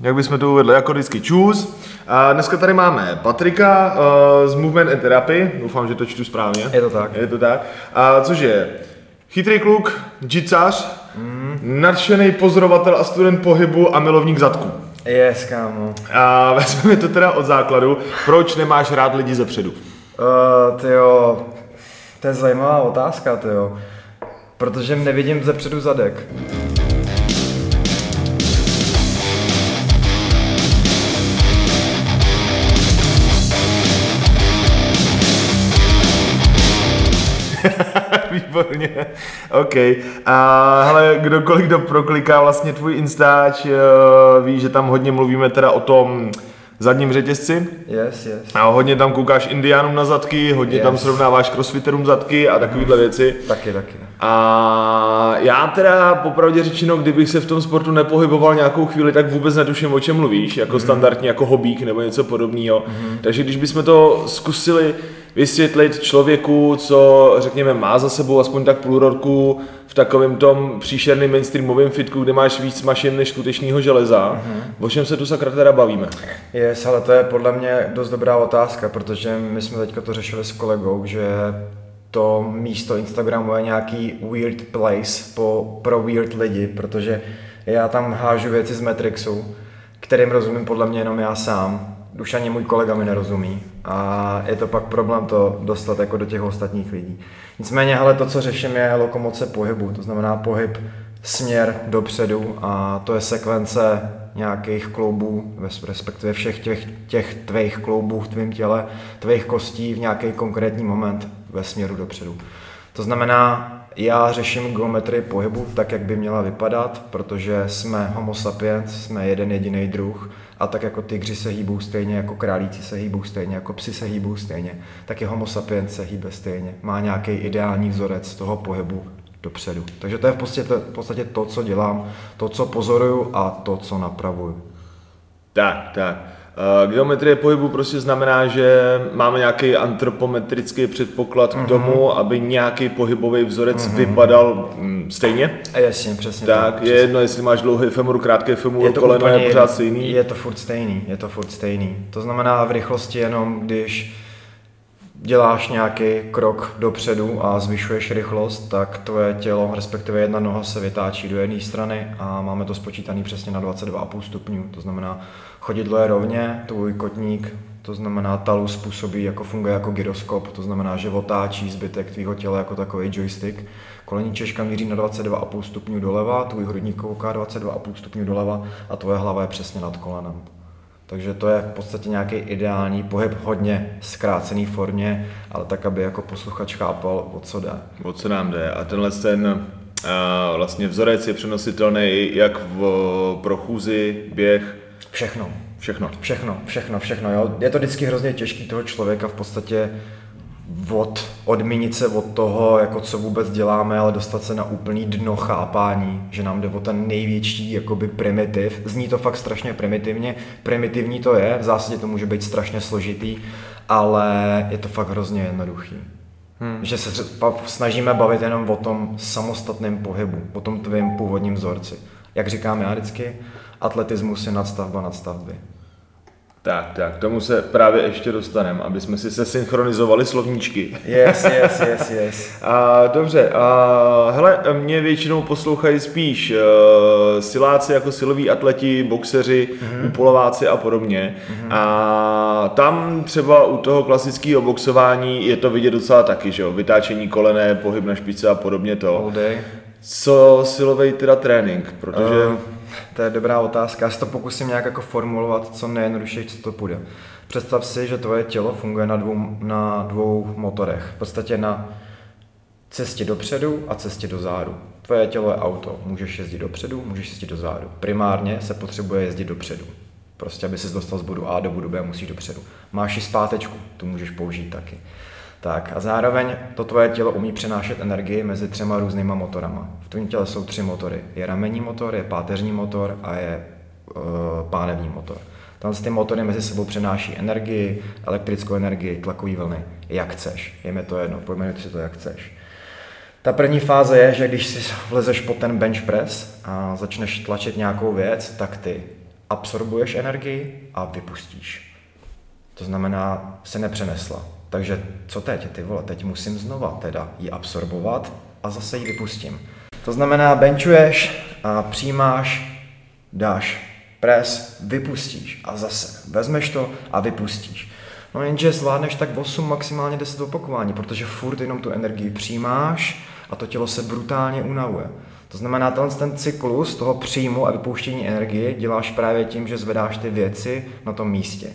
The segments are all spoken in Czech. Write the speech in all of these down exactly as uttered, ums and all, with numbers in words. Jak bychom to uvedli, jako vždycky čus. A dneska tady máme Patrika z Movement Therapy, doufám, že to čtu správně. Je to tak. Je to tak. A což je chytrý kluk, džicař, mm. nadšený pozorovatel a student pohybu a milovník zadku. Yes, kámo. A vezmeme to teda od základu, proč nemáš rád lidi zepředu? Uh, tyjo, to je zajímavá otázka, tyjo. Protože nevidím zepředu zadek. Výborně, ok. A hele, kdokoliv, kdo prokliká vlastně tvůj Instač, ví, že tam hodně mluvíme teda o tom zadním řetězci. Yes, yes. A hodně tam koukáš indiánům na zadky, hodně yes. tam srovnáváš crossfitterům zadky a takovýhle věci. Taky, taky. A já teda popravdě řečeno, kdybych se v tom sportu nepohyboval nějakou chvíli, tak vůbec netuším, o čem mluvíš, jako mm. standardně, jako hobík nebo něco podobného. Mm. Takže když bychom to zkusili vysvětlit člověku, co řekněme má za sebou aspoň tak půl roku v takovém tom příšerným mainstreamovém fitku, kde máš víc mašin než skutečného železa, mm-hmm. o čem se tu sakra teda bavíme? Yes, ale to je podle mě dost dobrá otázka, protože my jsme teďka to řešili s kolegou, že to místo Instagramu je nějaký weird place po, pro weird lidi, protože já tam hážu věci z Matrixu, kterým rozumím podle mě jenom já sám. Už ani můj kolega mi nerozumí a je to pak problém to dostat jako do těch ostatních lidí. Nicméně ale to, co řeším, je lokomoce pohybu, to znamená pohyb směr dopředu a to je sekvence nějakých kloubů, respektive všech těch, těch tvých kloubů v tvém těle, tvých kostí v nějaký konkrétní moment ve směru dopředu. To znamená, já řeším geometrii pohybu tak, jak by měla vypadat, protože jsme homo sapiens, jsme jeden jediný druh a tak jako tygři se hýbou stejně, jako králíci se hýbou stejně, jako psi se hýbou stejně, tak i homo sapiens se hýbe stejně. Má nějaký ideální vzorec toho pohybu dopředu. Takže to je v podstatě, v podstatě to, co dělám, to, co pozoruju a to, co napravuju. Tak, tak. Geometrie pohybu prostě znamená, že máme nějaký antropometrický předpoklad mm-hmm. k tomu, aby nějaký pohybový vzorec mm-hmm. vypadal mm, stejně. Jasně, přesně. Tak, tak je přesně. jedno, jestli máš dlouhý femur, krátký femur, koleno je pořád stejný. Je to furt stejný, je to furt stejný. To znamená v rychlosti jenom, když děláš nějaký krok dopředu a zvyšuješ rychlost, tak tvoje tělo, respektive jedna noha se vytáčí do jedné strany a máme to spočítané přesně na dvacet dva celá pět stupňů. To znamená, chodidlo je rovně, tvůj kotník, to znamená talus způsobí, jako funguje jako gyroskop, to znamená, že otáčí zbytek tvýho těla jako takový joystick. Kolení češka míří na dvacet dva celá pět stupňů doleva, tvůj hrudník kouká dvacet dva celá pět stupňů doleva a tvoje hlava je přesně nad kolenem. Takže to je v podstatě nějaký ideální pohyb, hodně zkrácený formě, ale tak, aby jako posluchač chápal, o co jde. O co nám jde. A tenhle ten uh, vlastně vzorec je přenositelný jak v uh, pro chůzi, běh? Všechno. Všechno. Všechno, všechno, všechno. Jo? Je to vždycky hrozně těžký toho člověka v podstatě od, odmínit se od toho, jako co vůbec děláme, ale dostat se na úplný dno chápání, že nám jde o ten největší jakoby primitiv. Zní to fakt strašně primitivně, primitivní to je, v zásadě to může být strašně složitý, ale je to fakt hrozně jednoduchý. Hmm. Že se snažíme bavit jenom o tom samostatném pohybu, o tom tvým původním vzorci. Jak říkám já vždycky, atletismus je nadstavba nadstavby. Tak, tak, tomu se právě ještě dostaneme, aby jsme si sesynchronizovali slovníčky. Yes, yes, yes, yes. A, dobře, a, hele, mě většinou poslouchají spíš uh, siláci jako siloví atleti, boxeři, mm-hmm. úpolováci a podobně. Mm-hmm. A tam třeba u toho klasického boxování je to vidět docela taky, že jo? Vytáčení kolene, pohyb na špičce a podobně to. All day. Co silovej teda trénink, protože... Uh. To je dobrá otázka. Já si to pokusím nějak jako formulovat, co nejjednodušeji, co to půjde. Představ si, že tvoje tělo funguje na dvou, na dvou motorech. V podstatě na cestě dopředu a cestě do zádu. Tvoje tělo je auto. Můžeš jezdit dopředu, můžeš jezdit do zádu. Primárně se potřebuje jezdit dopředu. Prostě, aby ses dostal z bodu A do bodu B, musíš dopředu. Máš i zpátečku, tu můžeš použít taky. Tak a zároveň to tvoje tělo umí přenášet energii mezi třema různýma motorama. V tvém těle jsou tři motory. Je ramenní motor, je páteřní motor a je uh, pánevní motor. Tam ty motory mezi sebou přenáší energii, elektrickou energii, tlakové vlny, jak chceš. Je mi to jedno, pojmenuj si to, jak chceš. Ta první fáze je, že když si vlezeš pod ten bench press a začneš tlačit nějakou věc, tak ty absorbuješ energii a vypustíš. To znamená, se nepřenesla. Takže co teď? Ty vole, teď musím znova teda ji absorbovat a zase ji vypustím. To znamená, benchuješ a přijímáš, dáš pres, vypustíš a zase vezmeš to a vypustíš. No jenže zvládneš tak osm, maximálně deset opakování, protože furt jenom tu energii přijímáš a to tělo se brutálně unavuje. To znamená, ten cyklus toho příjmu a vypouštění energie děláš právě tím, že zvedáš ty věci na tom místě.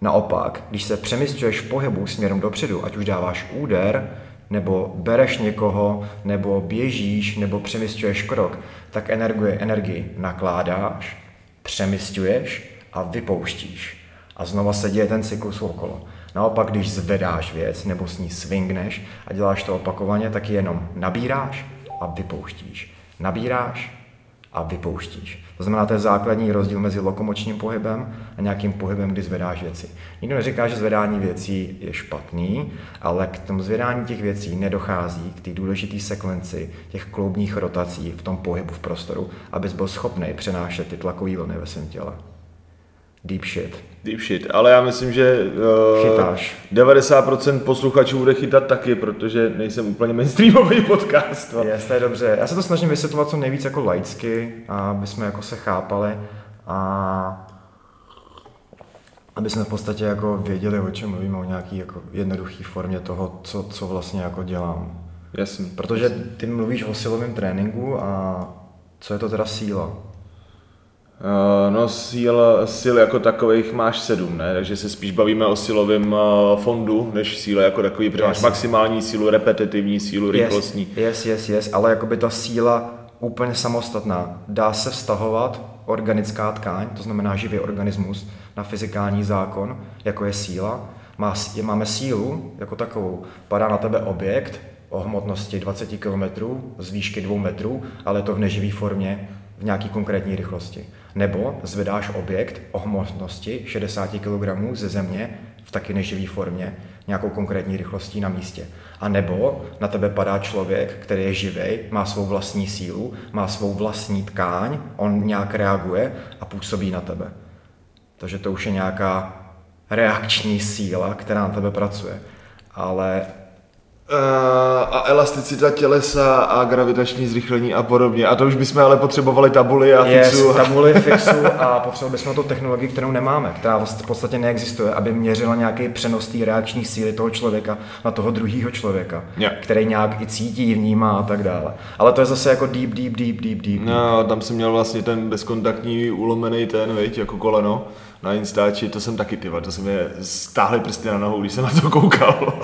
Naopak, když se přemysťuješ v pohybu směrem dopředu, ať už dáváš úder, nebo bereš někoho, nebo běžíš, nebo přemysťuješ krok, tak energie, energii nakládáš, přemysťuješ a vypouštíš. A znova se děje ten cyklus okolo. Naopak, když zvedáš věc, nebo s ní swingneš a děláš to opakovaně, tak jenom nabíráš a vypouštíš. Nabíráš a vypouštíš. To znamená, to je základní rozdíl mezi lokomočním pohybem a nějakým pohybem, kdy zvedáš věci. Nikdo neříká, že zvedání věcí je špatný, ale k tomu zvedání těch věcí nedochází k té důležité sekvenci těch kloubních rotací v tom pohybu v prostoru, abys byl schopný přenášet ty tlakové vlny ve svém těle. Deep shit. Deep shit, ale já myslím, že uh, devadesát procent posluchačů bude chytat taky, protože nejsem úplně mainstreamový podcast. Yes, to je dobře. Já se to snažím vysvětlovat co nejvíc jako laicky, aby jsme jako se chápali a aby jsme v podstatě jako věděli, o čem mluvíme, o nějaké jako jednoduché formě toho, co, co vlastně jako dělám. Jasně. Protože ty mluvíš o silovém tréninku a co je to teda síla? No síl, síl jako takových máš sedm, ne? Takže se spíš bavíme o silovém fondu, než síle jako takový, protože yes. máš maximální sílu, repetitivní sílu, rychlostní. Yes, yes, yes, ale jakoby ta síla úplně samostatná. Dá se vztahovat organická tkáň, to znamená živý organismus, na fyzikální zákon, jako je síla. Má, je, máme sílu jako takovou, padá na tebe objekt o hmotnosti dvacet kilometrů z výšky dvou metrů, ale to v neživý formě, v nějaký konkrétní rychlosti. Nebo zvedáš objekt o hmotnosti šedesát kilogramů ze země v taky neživý formě, nějakou konkrétní rychlostí na místě. A nebo na tebe padá člověk, který je živej, má svou vlastní sílu, má svou vlastní tkáň, on nějak reaguje a působí na tebe. Takže to už je nějaká reakční síla, která na tebe pracuje. Ale a elasticita tělesa a gravitační zrychlení a podobně. A to už bychom ale potřebovali tabuli a yes, fixu. Tabuli, fixu a potřebovali bychom tu technologii, kterou nemáme, která v podstatě neexistuje, aby měřila nějaký přenos té reakční síly toho člověka na toho druhého člověka, yeah. který nějak i cítí, vnímá a tak dále. Ale to je zase jako deep, deep, deep, deep, deep. No, tam jsem měl vlastně ten bezkontaktní ulomený ten, viď, jako koleno. Na Instači, to jsem taky tyva, to se mi stáhly prsty na nohou, když jsem na to koukal.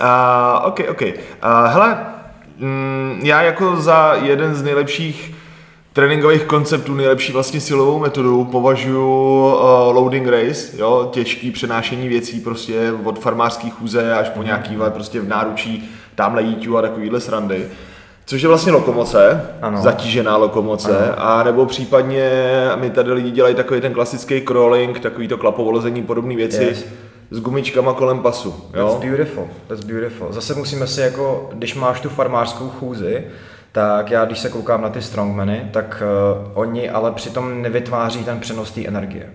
Uh, ok, ok. Uh, hele, mm, já jako za jeden z nejlepších tréninkových konceptů, nejlepší vlastně silovou metodu považuji uh, loading race, jo, těžký přenášení věcí prostě od farmářských chůze až po nějaký vle, prostě v náručí tamhle jíťu a takovýhle srandy. Což je vlastně lokomoce, ano. zatížená lokomoce, ano. a nebo případně my tady lidi dělají takový ten klasický crawling, takový to klapovolezení, podobné věci. Yes. S gumičkama kolem pasu, jo? That's beautiful, that's beautiful. Zase musíme si jako, když máš tu farmářskou chůzi, tak já když se koukám na ty strongmeny, tak uh, oni ale přitom nevytváří ten přenos té energie.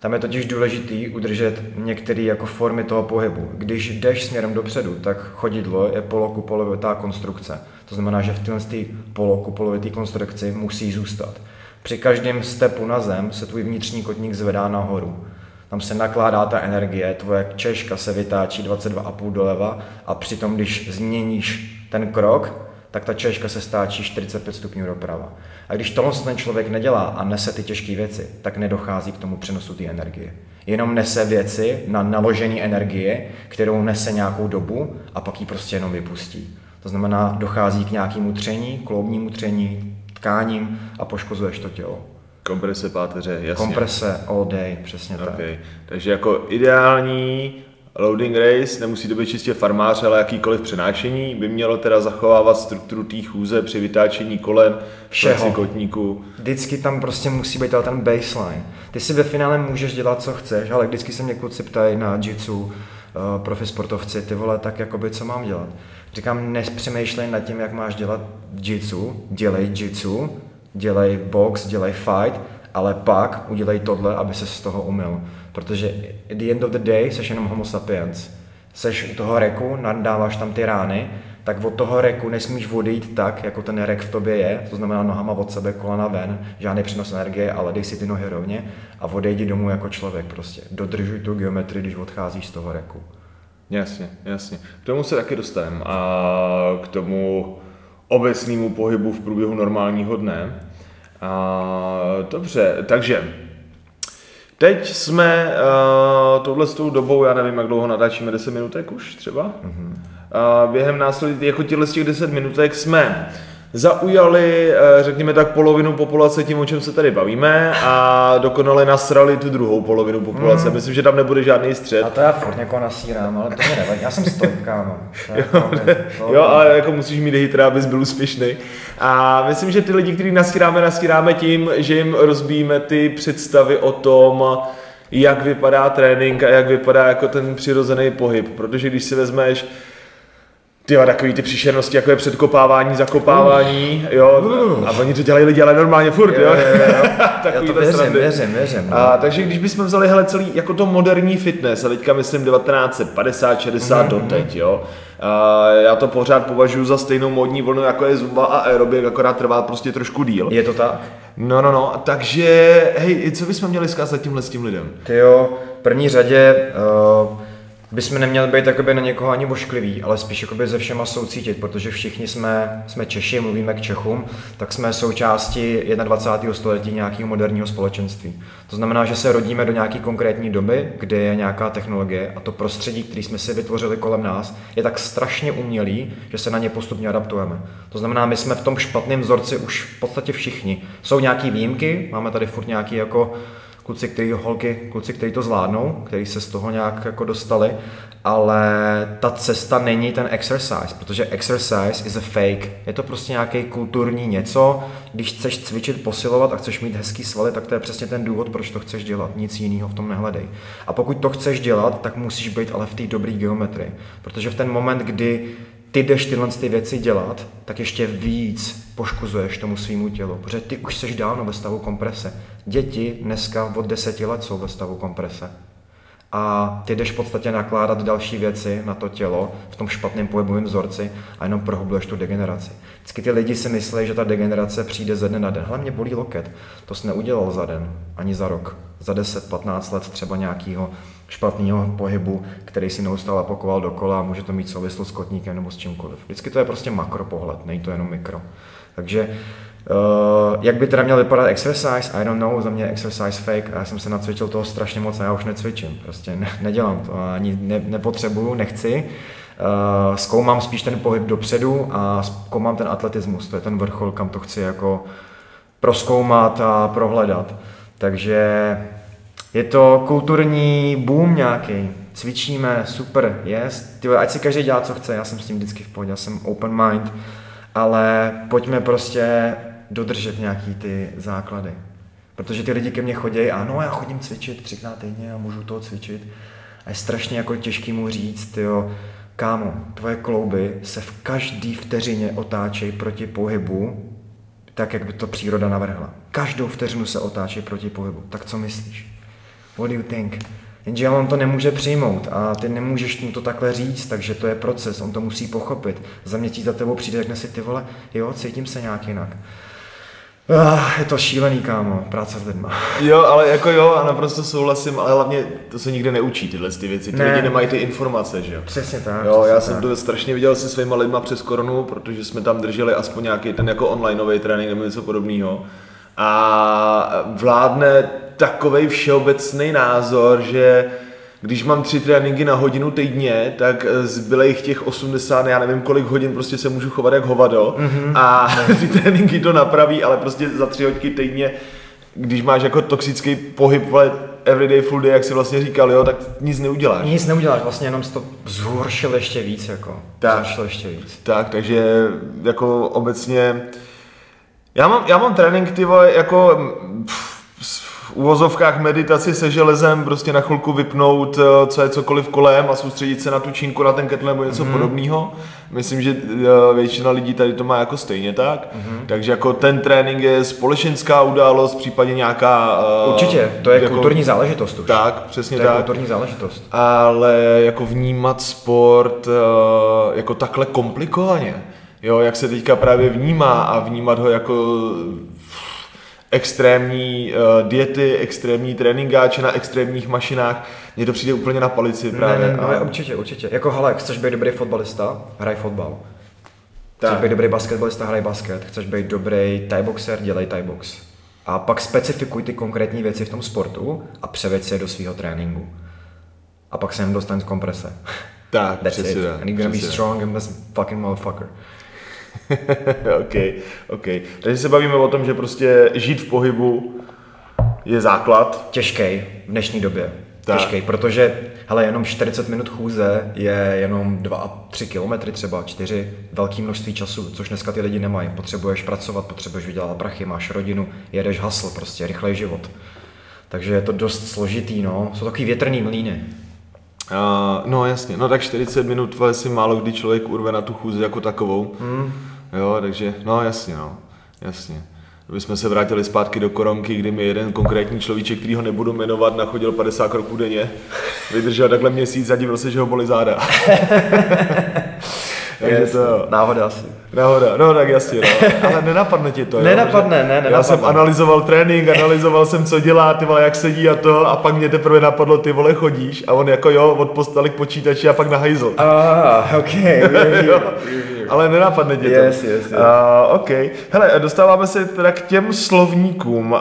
Tam je totiž důležitý udržet některé jako formy toho pohybu. Když jdeš směrem dopředu, tak chodidlo je polokupolovitá konstrukce. To znamená, že v této polokupolovité konstrukci musí zůstat. Při každém stepu na zem se tvůj vnitřní kotník zvedá nahoru. Tam se nakládá ta energie, tvoje češka se vytáčí dvacet dva celá pět doleva a přitom, když změníš ten krok, tak ta češka se stáčí čtyřicet pět stupňů doprava. A když tohle ten člověk nedělá a nese ty těžké věci, tak nedochází k tomu přenosu té energie. Jenom nese věci na naložení energie, kterou nese nějakou dobu a pak ji prostě jenom vypustí. To znamená, dochází k nějakému tření, kloubnímu tření, tkáním a poškozuješ to tělo. Komprese páteře, jasně. Komprese all day, přesně tak. Okay. Takže jako ideální loading race, nemusí to být čistě farmář, ale jakýkoliv přenášení, by mělo teda zachovávat strukturu té chůze při vytáčení kolen, všeho, kotníku. Vždycky tam prostě musí být ten baseline. Ty si ve finále můžeš dělat, co chceš, ale vždycky se mě kluci ptají na jitsu, profi sportovci, ty vole, tak jakoby co mám dělat. Říkám, nepřemýšlej nad tím, jak máš dělat jitsu, dělej jitsu, dělej box, dělej fight ale pak udělej tohle, aby se z toho umyl. Protože at the end of the day seš jenom homo sapiens. Seš u toho reku, nadáváš tam ty rány, tak od toho reku nesmíš odejít tak, jako ten rek v tobě je, to znamená nohama od sebe, kolena ven, žádný přenos energie, ale dej si ty nohy rovně a odejdi domů jako člověk prostě. Dodržuj tu geometrii, když odcházíš z toho reku. Jasně, jasně. K tomu se taky dostaneme a k tomu obecnému pohybu v průběhu normálního dne. A, dobře, takže teď jsme uh, touhletou dobou, já nevím, jak dlouho natáčíme, deset minutek už třeba. Mm-hmm. Uh, během následujících jako těchto z těch deseti minutek jsme zaujali, uh, řekněme tak, polovinu populace tím, o čem se tady bavíme, a dokonale nasrali tu druhou polovinu populace. Mm. Myslím, že tam nebude žádný střed. A to já furt někoho nasírám, ale to mě nevadí. Já jsem stojk, kámo. Jo, jo, ale jako musíš mít hejtra, abys byl úspěšný. A myslím, že ty lidi, kteří nasíráme, nasíráme tím, že jim rozbíjíme ty představy o tom, jak vypadá trénink a jak vypadá jako ten přirozený pohyb. Protože když si vezmeš tyjo, takový ty příšernosti, jako je předkopávání, zakopávání, jo, a oni to dělají lidi, ale normálně furt, jo. Já to věřím, věřím, věřím. A, takže když bychom vzali hele, celý, jako to moderní fitness, a teďka myslím devatenáct padesát šedesát do teď, jo. A já to pořád považuji za stejnou módní vlnu, jako je zumba a aerobik, akorát trvá prostě trošku díl. Je to tak? No, no, no, takže, hej, co bychom měli zkázat tímhle s tím lidem? Tyjo, v první řadě, uh... bychom neměli být jakoby na někoho ani ošklivý, ale spíš jakoby ze všema soucítit, protože všichni jsme, jsme Češi, mluvíme k Čechům, tak jsme součástí dvacátého prvního století nějakého moderního společenství. To znamená, že se rodíme do nějaké konkrétní doby, kde je nějaká technologie a to prostředí, které jsme si vytvořili kolem nás, je tak strašně umělý, že se na ně postupně adaptujeme. To znamená, my jsme v tom špatném vzorci už v podstatě všichni. Jsou nějaké výjimky, máme tady furt nějaký jako kluci, který holky, kluci, který to zvládnou, který se z toho nějak jako dostali, ale ta cesta není ten exercise, protože exercise is a fake. Je to prostě nějaký kulturní něco, když chceš cvičit, posilovat a chceš mít hezký svaly, tak to je přesně ten důvod, proč to chceš dělat, nic jiného v tom nehledej. A pokud to chceš dělat, tak musíš být ale v té dobré geometrii, protože v ten moment, kdy ty jdeš tyhle ty věci dělat, tak ještě víc poškozuješ tomu svýmu tělu, protože ty už seš dávno ve stavu komprese. Děti dneska od deseti let jsou ve stavu komprese. A ty jdeš v podstatě nakládat další věci na to tělo v tom špatném pohybovém vzorci a jenom prohlubuješ tu degeneraci. Vždycky ty lidi si myslí, že ta degenerace přijde ze dne na den. Hlavně bolí loket. To jsi neudělal za den, ani za rok. Za deset patnáct let třeba nějakého špatného pohybu, který si neustále opakoval dokola a může to mít souvislost s kotníkem nebo s čímkoliv. Vždycky to je prostě makropohled, není to jenom mikro. Takže Uh, jak by teda měl vypadat exercise? I don't know, za mě exercise fake a já jsem se nacvičil toho strašně moc a já už necvičím, prostě ne, nedělám to ani ne, nepotřebuju, nechci. Uh, zkoumám spíš ten pohyb dopředu a zkoumám ten atletismus, to je ten vrchol, kam to chci jako prozkoumat a prohledat. Takže je to kulturní boom nějaký, cvičíme, super, jest, tyhle, ať si každý dělá, co chce, já jsem s tím vždycky v pohodě, já jsem open mind, ale pojďme prostě dodržet nějaký ty základy. Protože ty lidi ke mně chodí a no já chodím cvičit třikrát týdně a můžu toho cvičit. A je strašně jako těžký mu říct, jo, kámo, tvoje klouby se v každý vteřině otáčejí proti pohybu, tak jak by to příroda navrhla. Každou vteřinu se otáčí proti pohybu. Tak co myslíš? What do you think? Jenže on to nemůže přijmout a ty nemůžeš mu to takhle říct, takže to je proces, on to musí pochopit. Zamětí za tebou přijde, řekne si ty vole, jo, cítím se nějak jinak. Ah, je to šílený, kámo, práce s lidma. Jo, ale jako jo, a naprosto souhlasím, ale hlavně to se nikde neučí tyhle ty věci, ty ne. Lidi nemají ty informace, že jo? Přesně tak. Jo, přesně já jsem tak. To strašně viděl se svýma lidma přes koronu, protože jsme tam drželi aspoň nějaký ten jako onlineový trénink nebo něco podobného. A vládne takovej všeobecný názor, že když mám tři tréninky na hodinu týdně, tak zbylejch těch osmdesát, já nevím kolik hodin, prostě se můžu chovat jak hovado mm-hmm. a ty tréninky to napraví, ale prostě za tři hodiny týdně, když máš jako toxický pohyb, everyday full day, jak jsi vlastně říkal, jo, tak nic neuděláš. Nic neuděláš, vlastně jenom jsi to zhoršil ještě víc, jako, tak, ještě víc. Tak, takže jako obecně, já mám, já mám trénink, ty vole, jako pff, uvozovkách meditaci se železem, prostě na chvilku vypnout, co je cokoliv kolem a soustředit se na tu čínku, na ten kettle nebo něco mm-hmm. podobného. Myslím, že většina lidí tady to má jako stejně tak, mm-hmm. takže jako ten trénink je společenská událost, případně nějaká... Určitě, to je jako, kulturní záležitost už. Tak, přesně tak. To je tak. kulturní záležitost. Ale jako vnímat sport jako takhle komplikovaně, jo, jak se teďka právě vnímá a vnímat ho jako... extrémní uh, diety, extrémní tréninkáče na extrémních mašinách. Mně to přijde úplně na palici právě. Ne, ne, ale... no, určitě, určitě. Jako hele, chceš být dobrý fotbalista, hraj fotbal. Tak. Chceš být dobrý basketbalista, hraj basket. Chceš být dobrý thai boxer, dělej thai box. A pak specifikuj ty konkrétní věci v tom sportu a převeď si je do svého tréninku. A pak se jim dostaň z komprese. Tak, that's it. That. And you're gonna be strong and this fucking motherfucker. OK, OK. Takže se bavíme o tom, že prostě žít v pohybu je základ. Těžkej v dnešní době. Tak. Těžkej, protože hele, jenom čtyřicet minut chůze je jenom dva až tři kilometry třeba, čtyři, velké množství času, což dneska ty lidi nemají. Potřebuješ pracovat, potřebuješ vydělat prachy, máš rodinu, jedeš hasl, prostě rychlej život. Takže je to dost složitý, no. Jsou takový větrný mlýny. Uh, no jasně, no tak čtyřicet minut si málo kdy člověk urve na tu chůzi jako takovou, mm. jo, takže no jasně, no, jasně. Kdybychom se vrátili zpátky do koronky, kdy mi jeden konkrétní človíček, který ho nebudu jmenovat, nachodil padesát kroků denně, vydržel takhle měsíc a divil se, že ho bolí záda. Takže to... Náhoda asi. Náhoda, no tak jasně, no. Ale nenapadne ti to, Nenapadne, jo, ne, nenapadne. Já jsem analyzoval trénink, analyzoval jsem, co dělá, ty vole, jak sedí a to, a pak mě teprve napadlo, ty vole, chodíš, a on jako jo, od postele k počítači a pak na hajzl. Ah, ok. Ale nenapadne ti to. Yes, yes, yes. Uh, ok. Hele, dostáváme se teda k těm slovníkům. Uh,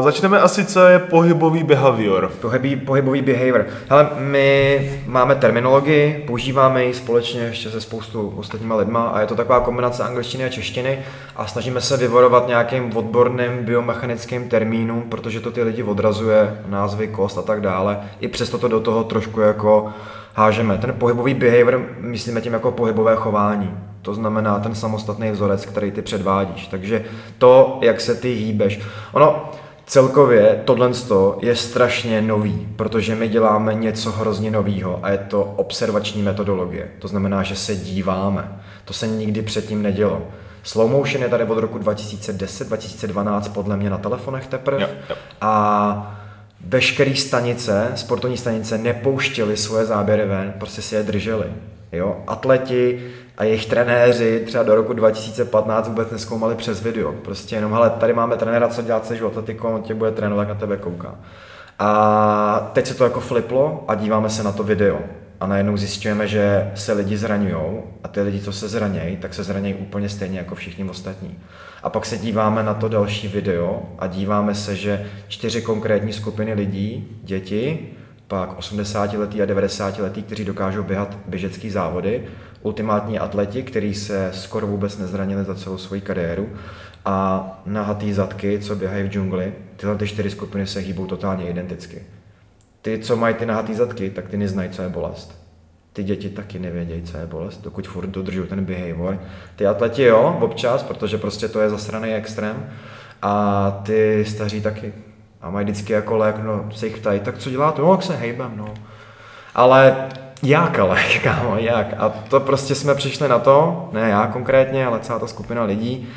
začneme asi, co je pohybový behavior. Pohybí, pohybový behavior. Hele, my máme terminologii, používáme ji společně ještě se spoustu ostatníma lidma a je to taková kombinace angličtiny a češtiny a snažíme se vyvarovat nějakým odborným biomechanickým termínům, protože to ty lidi odrazuje, názvy, kost a tak dále. I přesto to do toho trošku jako hážeme. Ten pohybový behavior myslíme tím jako pohybové chování. To znamená ten samostatný vzorec, který ty předvádíš. Takže to, jak se ty hýbeš. Ono celkově tohle je strašně nový, protože my děláme něco hrozně novýho a je to observační metodologie. To znamená, že se díváme. To se nikdy předtím nedělo. Slow motion je tady od roku dva tisíce deset, dva tisíce dvanáct podle mě na telefonech teprve. Yep, yep. A veškeré stanice, sportovní stanice nepouštěly svoje záběry ven, prostě si je drželi. Jo? Atleti a jejich trenéři třeba do roku dva tisíce patnáct vůbec nezkoumali přes video. Prostě jenom, hele, tady máme trenéra, co dělat se atletikou, on tě bude trénovat, jak na tebe kouká. A teď se to jako fliplo a díváme se na to video. A najednou zjišťujeme, že se lidi zraňujou a ty lidi, co se zranějí, tak se zranějí úplně stejně jako všichni ostatní. A pak se díváme na to další video a díváme se, že čtyři konkrétní skupiny lidí, děti, pak osmdesátiletí a devadesátiletí, kteří dokážou běhat běžecké závody, ultimátní atleti, kteří se skoro vůbec nezranili za celou svou kariéru a nahatý zadky, co běhají v džungli, tyhle ty čtyři skupiny se hýbou totálně identicky. Ty, co mají ty nahatý zadky, tak ty neznají, co je bolest. Ty děti taky nevědějí, co je bolest, dokud furt dodržují ten behavior. Ty atleti jo, občas, protože prostě to je zasraný extrém. A ty staří taky. A mají vždycky jako lék, no, se jich ptají, tak co děláte? No, jak se hejbem, no. Ale jak ale, kámo, jak? A to prostě jsme přišli na to, ne já konkrétně, ale celá ta skupina lidí.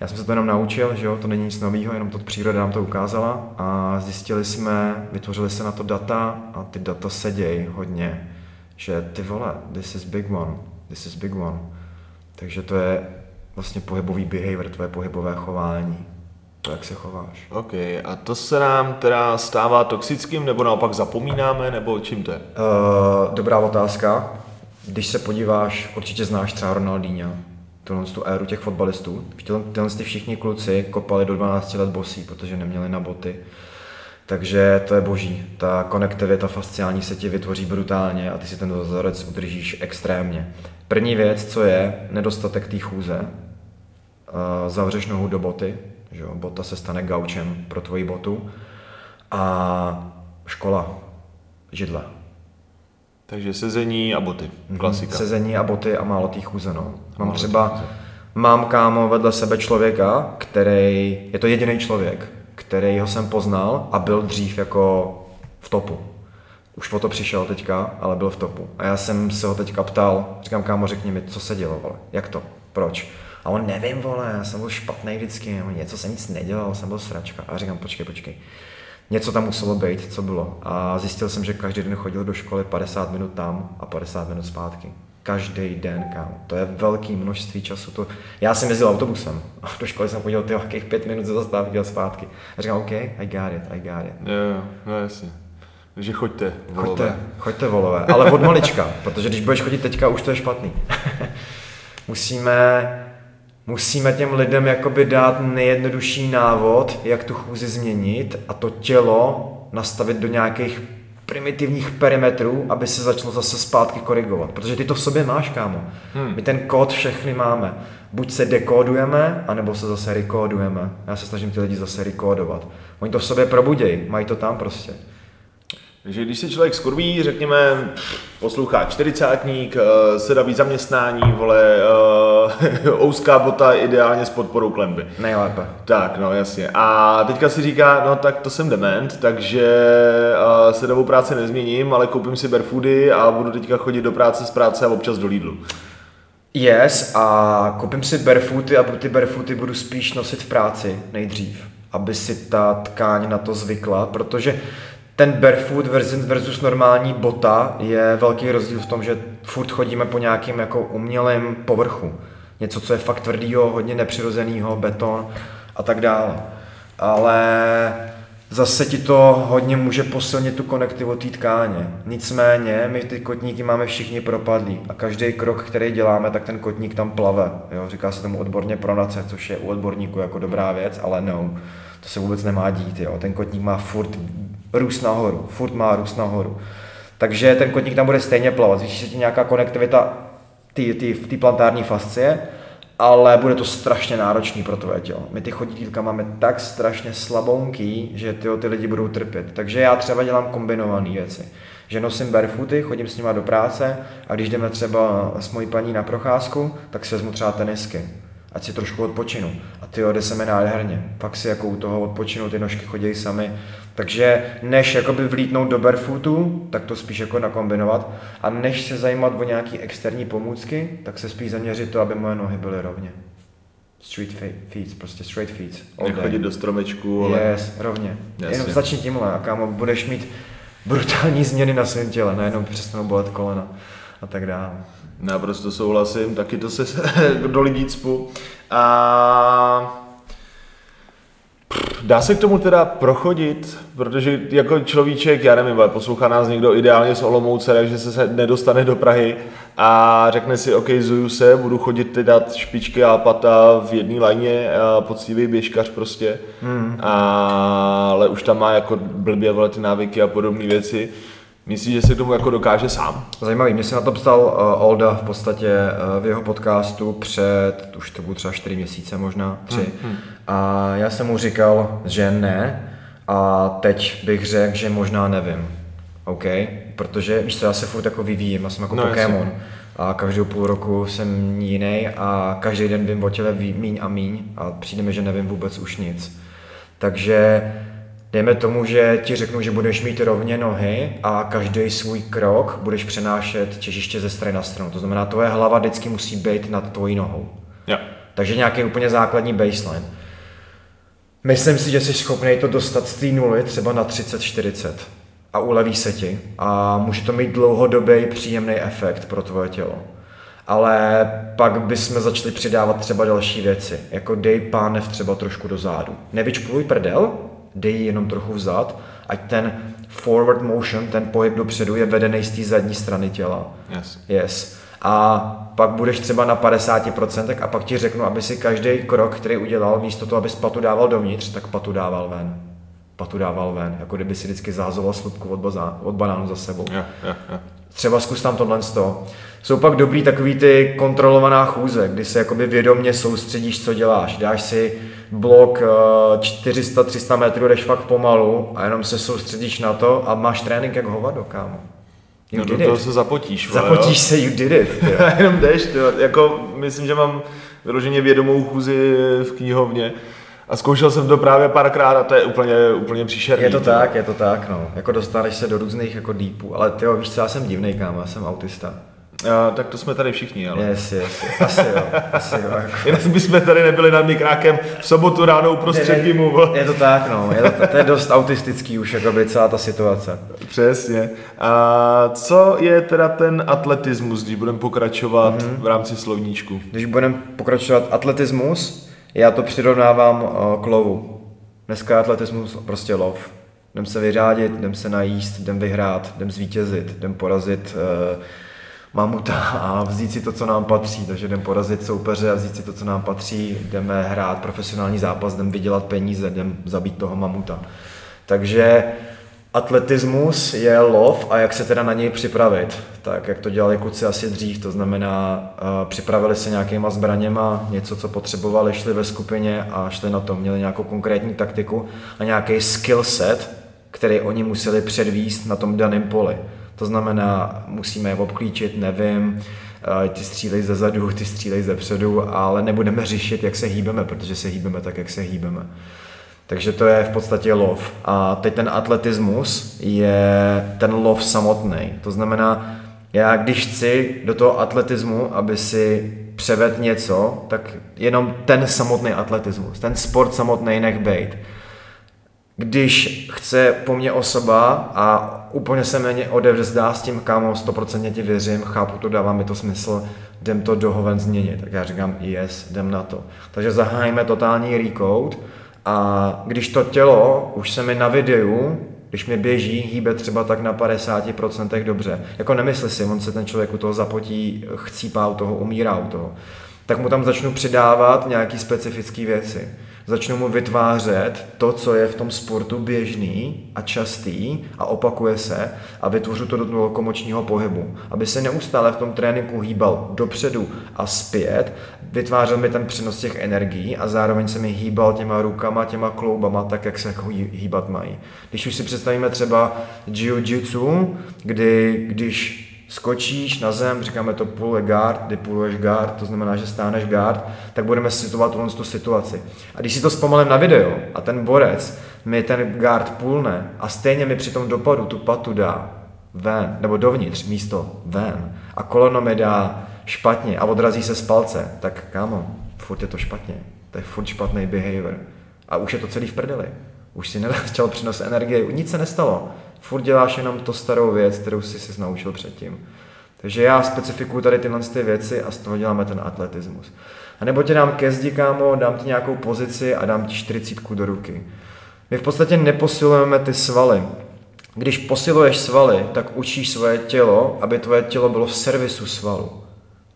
Já jsem se to jenom naučil, že jo, to není nic novýho, jenom to příroda nám to ukázala a zjistili jsme, vytvořili se na to data a ty data se dějí hodně, že ty vole, this is big one, this is big one. Takže to je vlastně pohybový behavior, tvoje pohybové chování, to jak se chováš. OK, a to se nám teda stává toxickým, nebo naopak zapomínáme, nebo čím to je? Uh, dobrá otázka, když se podíváš, určitě znáš třeba Ronaldinho. Tuhle tu éru těch fotbalistů. Tyhle ty všichni kluci kopali do dvanácti let bosí, protože neměli na boty. Takže to je boží. Ta konektivita fasciální se ti vytvoří brutálně a ty si ten vzorec udržíš extrémně. První věc, co je, nedostatek té chůze. Zavřeš nohu do boty, že jo? Bota se stane gaučem pro tvoji botu. A škola, židle. Takže sezení a boty, klasika. Sezení a boty a málo té chůze, no. Mám málo třeba, mám kámo vedle sebe člověka, který, je to jediný člověk, kterýho jsem poznal a byl dřív jako v topu. Už o to přišel teďka, ale byl v topu. A já jsem se ho teďka ptal, říkám, kámo, řekni mi, co se dělo, vole, jak to, proč? A on, nevím, vole, já jsem byl špatnej vždycky, něco jsem nic nedělal, jsem byl sračka. A říkám, počkej, počkej, něco tam muselo být, co bylo. A zjistil jsem, že každý den chodil do školy padesát minut tam a padesát minut zpátky. Každý den, kámo, to je velké množství času. To... Já jsem jezdil autobusem a do školy jsem chodil ty jakých pět minut za zastávky a zpátky. A říkám, OK, I got it, I got it. Jo, no jasně. Takže choďte, volové. Choďte, choďte, volové, ale od malička, protože když budeš chodit teďka, už to je špatný. musíme, musíme těm lidem jakoby dát nejjednodušší návod, jak tu chůzi změnit a to tělo nastavit do nějakých primitivních perimetrů, aby se začalo zase zpátky korigovat, protože ty to v sobě máš, kámo. Hmm. My ten kód všechny máme. Buď se dekódujeme, anebo se zase rekódujeme. Já se snažím ty lidi zase rekódovat. Oni to v sobě probudějí, mají to tam prostě. Takže když se člověk skurví, řekněme, poslouchá čtyřicátník, sedavý zaměstnání, vole, ouská bota, ideálně s podporou klenby. Nejlépe. Tak, no jasně. A teďka si říká, no tak to jsem dement, takže sedavou práci nezměním, ale koupím si barefoody a budu teďka chodit do práce z práce a občas do Lidlu. Yes, a koupím si barefooty a ty barefooty budu spíš nosit v práci nejdřív, aby si ta tkáň na to zvykla, protože ten barefoot versus normální bota je velký rozdíl v tom, že furt chodíme po nějakým jako umělém povrchu. Něco, co je fakt tvrdýho, hodně nepřirozenýho, beton a tak dále. Ale zase ti to hodně může posilnit tu konektivu té tkáně. Nicméně my ty kotníky máme všichni propadlý a každý krok, který děláme, tak ten kotník tam plave. Jo? Říká se tomu odborně pronace, což je u odborníků jako dobrá věc, ale no, to se vůbec nemá dít. Jo? Ten kotník má furt růst nahoru, furt má růst nahoru. Takže ten kotník tam bude stejně plavat, zvýší se ti nějaká konektivita té plantární fascie, ale bude to strašně náročný pro tvoje tělo. My ty chodítka máme tak strašně slabounký, že tyjo, ty lidi budou trpět. Takže já třeba dělám kombinované věci. Že nosím barefooty, chodím s nima do práce a když jdeme třeba s mojí paní na procházku, tak si vezmu třeba tenisky. Ať si trošku odpočinu. A tyjo, jde se mi nádherně. Pak si jako u toho odpočinu, ty nožky chodí sami. Takže než jakoby vlítnout do barefootu, tak to spíš jako nakombinovat. A než se zajímat o nějaký externí pomůcky, tak se spíš zaměřit to, aby moje nohy byly rovně. Street feet, prostě straight feet. Nechodit do stromečku, ale... Yes, rovně. Yes, jenom začni tímhle a kámo, budeš mít brutální změny na svém těle. Najednou přestanou bolet kolena a tak dále. Naprosto souhlasím, taky to se do lidí cpu. A... Dá se k tomu teda prochodit, protože jako človíček, já nevím, poslouchá nás někdo ideálně z Olomouce, takže se nedostane do Prahy a řekne si, OK, zuju se, budu chodit dát špičky a pata v jedné lajně, poctivý běžkař prostě, hmm. a, ale už tam má jako blbě ty návyky a podobné věci. Myslíš, že se k tomu jako dokáže sám? Zajímavý, mě se na to psal uh, Olda v podstatě uh, v jeho podcastu před, už to bylo třeba čtyři měsíce možná, tři. Hmm, hmm. A já jsem mu říkal, že ne a teď bych řekl, že možná nevím. OK? Protože víš co, já se furt jako vyvíjím, já jsem jako no, Pokémon. Jasný. A každou půl roku jsem jiný a každý den vím o těle míň a míň a přijde mi, že nevím vůbec už nic. Takže dejme tomu, že ti řeknu, že budeš mít rovně nohy a každý svůj krok budeš přenášet těžiště ze strany na stranu. To znamená, tvoje hlava vždycky musí být nad tvojí nohou. Yeah. Takže nějaký úplně základní baseline. Myslím si, že jsi schopný to dostat z té nuly třeba na třicet čtyřicet a uleví se ti. A může to mít dlouhodobý příjemný efekt pro tvoje tělo. Ale pak bychom začali přidávat třeba další věci, jako dej pánev třeba trošku do zádu. Nevyčpluj prdel, dej jenom trochu vzad, ať ten forward motion, ten pohyb dopředu je vedený z té zadní strany těla. Yes. Yes. A pak budeš třeba na padesát procent a pak ti řeknu, aby si každý krok, který udělal, místo toho, abys patu dával dovnitř, tak patu dával ven. Patu dával ven, jako kdyby si vždycky zahazoval slupku od, bazán, od banánu za sebou. Yeah, yeah, yeah. Třeba zkus tam tohle z toho. Jsou pak dobrý takový ty kontrolovaná chůze, kdy se jakoby vědomně soustředíš, co děláš. Dáš si blok čtyři sta tři sta metrů, jdeš fakt pomalu a jenom se soustředíš na to a máš trénink jak hovado, kámo. You no do toho se zapotíš. Vole, zapotíš jo? se, you did it. jenom jdeš, jako myslím, že mám vyloženě vědomou chůzi v knihovně A zkoušel jsem to právě párkrát a to je úplně, úplně příšerný. Je to tak, je to tak, no. Jako dostaneš se do různých jako deepů, ale tyjo, víš co, já jsem divnej, kámo, já jsem autista. A, tak to jsme tady všichni, ale... Yes, yes, yes. Asi jo, asi jo. Jako. Jinak bychom tady nebyli nad mikrákem v sobotu ráno uprostřed týmu. Je to tak, no, je to, to je dost autistický už, jakoby celá ta situace. Přesně. A co je teda ten atletismus, když budeme pokračovat mm-hmm. v rámci slovníčku? Když budeme pokračovat atletismus, já to přirovnávám k lovu. Dneska atletismus prostě lov. Jdem se vyřádit, jdem se najíst, jdem vyhrát, jdem zvítězit, jdem porazit... Uh, mamuta a vzít si to, co nám patří, takže jdem porazit soupeře a vzít si to, co nám patří, jdeme hrát profesionální zápas, jdem vydělat peníze, jdem zabít toho mamuta. Takže atletismus je lov a jak se teda na něj připravit, tak jak to dělali kluci asi dřív, to znamená uh, připravili se nějakýma zbraněma, něco, co potřebovali, šli ve skupině a šli na to, měli nějakou konkrétní taktiku a nějaký skill set, který oni museli předvíst na tom daném poli. To znamená, musíme je obklíčit, nevím, ty střílej ze zadu, ty střílej ze předu, ale nebudeme řešit, jak se hýbeme, protože se hýbeme tak, jak se hýbeme. Takže to je v podstatě lov. A teď ten atletismus je ten lov samotný. To znamená, já když chci do toho atletismu, aby si převedl něco, tak jenom ten samotný atletismus, ten sport samotný nech bejt. Když chce po mně osoba a úplně se mě odevzdá s tím, kámo, sto procent ti věřím, chápu to, dává mi to smysl, jdem to dohoven změnit. Tak já říkám, yes, jdem na to. Takže zahájíme totální recode a když to tělo už se mi na videu, když mi běží, hýbe třeba tak na padesát procent dobře, jako nemysli si, on se ten člověk u toho zapotí, chcípá u toho, umírá u toho, tak mu tam začnu přidávat nějaký specifické věci. Začnu mu vytvářet to, co je v tom sportu běžný a častý a opakuje se a vytvořu to do lokomočního pohybu. Aby se neustále v tom tréninku hýbal dopředu a zpět, vytvářel mi ten přenos těch energií a zároveň se mi hýbal těma rukama, těma kloubama, tak jak se hýbat mají. Když už si představíme třeba jiu-jitsu, kdy když skočíš na zem, říkáme to pull guard, kdy pulluješ guard, to znamená, že stáneš guard, tak budeme situovat tuhle tu situaci. A když si to zpomalím na video a ten borec mi ten guard pullne a stejně mi při tom dopadu tu patu dá ven, nebo dovnitř místo ven a koleno mi dá špatně a odrazí se z palce, tak kámo, furt je to špatně, to je furt špatný behavior a už je to celý v prdeli, už si nedal přenos energie, nic se nestalo. Furt děláš jenom to starou věc, kterou jsi se naučil předtím. Takže já specifikuju tady tyhle ty věci a z toho děláme ten atletismus. A nebo tě dám ke zdi, kámo, dám ti nějakou pozici a dám ti čtyřicítku do ruky. My v podstatě neposilujeme ty svaly. Když posiluješ svaly, tak učíš svoje tělo, aby tvoje tělo bylo v servisu svalu.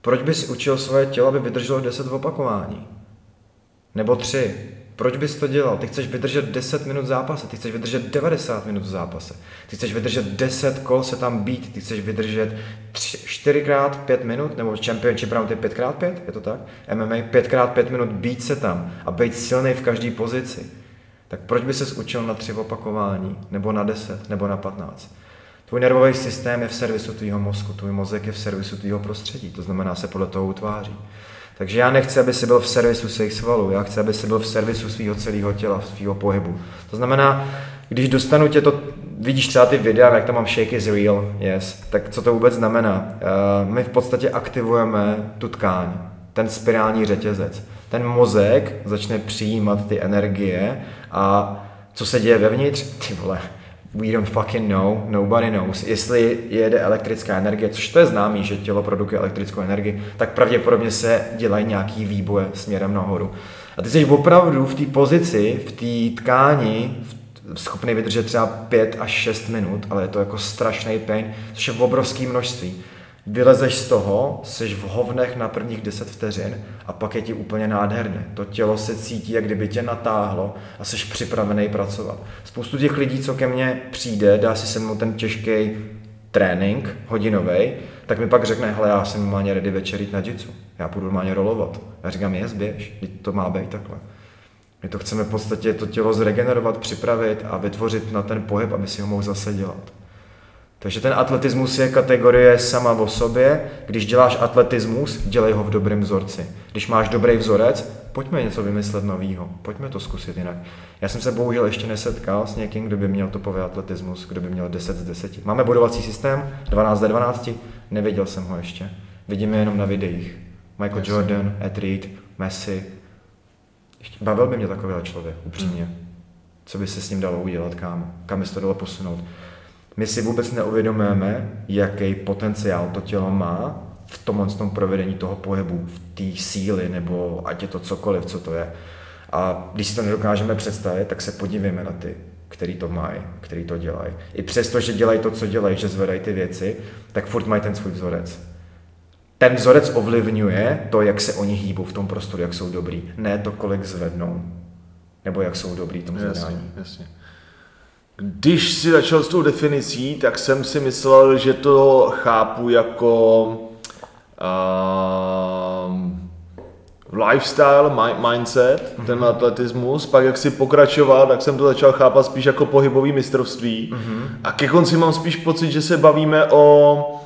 Proč bys učil svoje tělo, aby vydrželo deset opakování? Nebo tři? Proč bys to dělal? Ty chceš vydržet deset minut v zápase, ty chceš vydržet devadesát minut v zápase, ty chceš vydržet deset kol se tam být, ty chceš vydržet čtyřikrát pět minut, nebo championship round je pětkrát pět, je to tak? M M A pětkrát pět minut být se tam a být silný v každé pozici. Tak proč by ses učil na tři opakování, nebo na deset, nebo na patnáct? Tvůj nervový systém je v servisu tvýho mozku, tvůj mozek je v servisu tvýho prostředí, to znamená se podle toho utváří. Takže já nechci, aby si byl v servisu svých svalů, já chci, aby si byl v servisu svého celého těla, svého pohybu. To znamená, když dostanu tě to, vidíš třeba ty videa, jak tam mám shake is real, yes, tak co to vůbec znamená? Uh, my v podstatě aktivujeme tu tkáň, ten spirální řetězec. Ten mozek začne přijímat ty energie a co se děje vevnitř? Ty vole, we don't fucking know, nobody knows. Jestli jede elektrická energie, což to je známý, že tělo produkuje elektrickou energii, tak pravděpodobně se dělají nějaký výboje směrem nahoru. A ty jsi opravdu v té pozici, v té tkáni, schopný vydržet třeba pět až šest minut, ale je to jako strašný pain, což je v obrovském množství. Vylezeš z toho, jsi v hovnech na prvních deset vteřin a pak je ti úplně nádherně. To tělo se cítí, jak kdyby tě natáhlo a jsi připravený pracovat. Spoustu těch lidí, co ke mně přijde, dá si se mnou ten těžký trénink hodinovej, tak mi pak řekne, hele, já jsem normálně ready večer jít na jitsu, já půjdu normálně rolovat. Já říkám, jest běž, to má být takhle. My to chceme v podstatě to tělo zregenerovat, připravit a vytvořit na ten pohyb, aby si ho mohl zase dělat. Takže ten atletismus je kategorie sama o sobě. Když děláš atletismus, dělej ho v dobrém vzorci. Když máš dobrý vzorec, pojďme něco vymyslet novýho, pojďme to zkusit jinak. Já jsem se bohužel ještě nesetkal s někým, kdo by měl topový atletismus, kdo by měl deset z deseti. Máme bodovací systém, dvanáct ze dvanácti, nevěděl jsem ho ještě. Vidíme jenom na videích. Michael Jasně. Jordan, Ed Reed, Messi. Bavil by mě takovýhle člověk, upřímně. Hmm. Co by se s ním dalo udělat, kámo? Kam by se to dalo posunout? My si vůbec neuvědomujeme, jaký potenciál to tělo má v tomhle tom provedení toho pohybu, v té síly, nebo ať je to cokoliv, co to je. A když si to nedokážeme představit, tak se podívejme na ty, který to mají, který to dělají. I přesto, že dělají to, co dělají, že zvedají ty věci, tak furt mají ten svůj vzorec. Ten vzorec ovlivňuje to, jak se oni hýbou v tom prostoru, jak jsou dobrý. Ne to, kolik zvednou, nebo jak jsou dobrý tomu zvedání. Jasně. Když si začal s tou definicí, tak jsem si myslel, že to chápu jako Um, lifestyle, mi- mindset, mm-hmm. ten atletismus, pak jak si pokračoval, tak jsem to začal chápat spíš jako pohybový mistrovství mm-hmm. a ke konci mám spíš pocit, že se bavíme o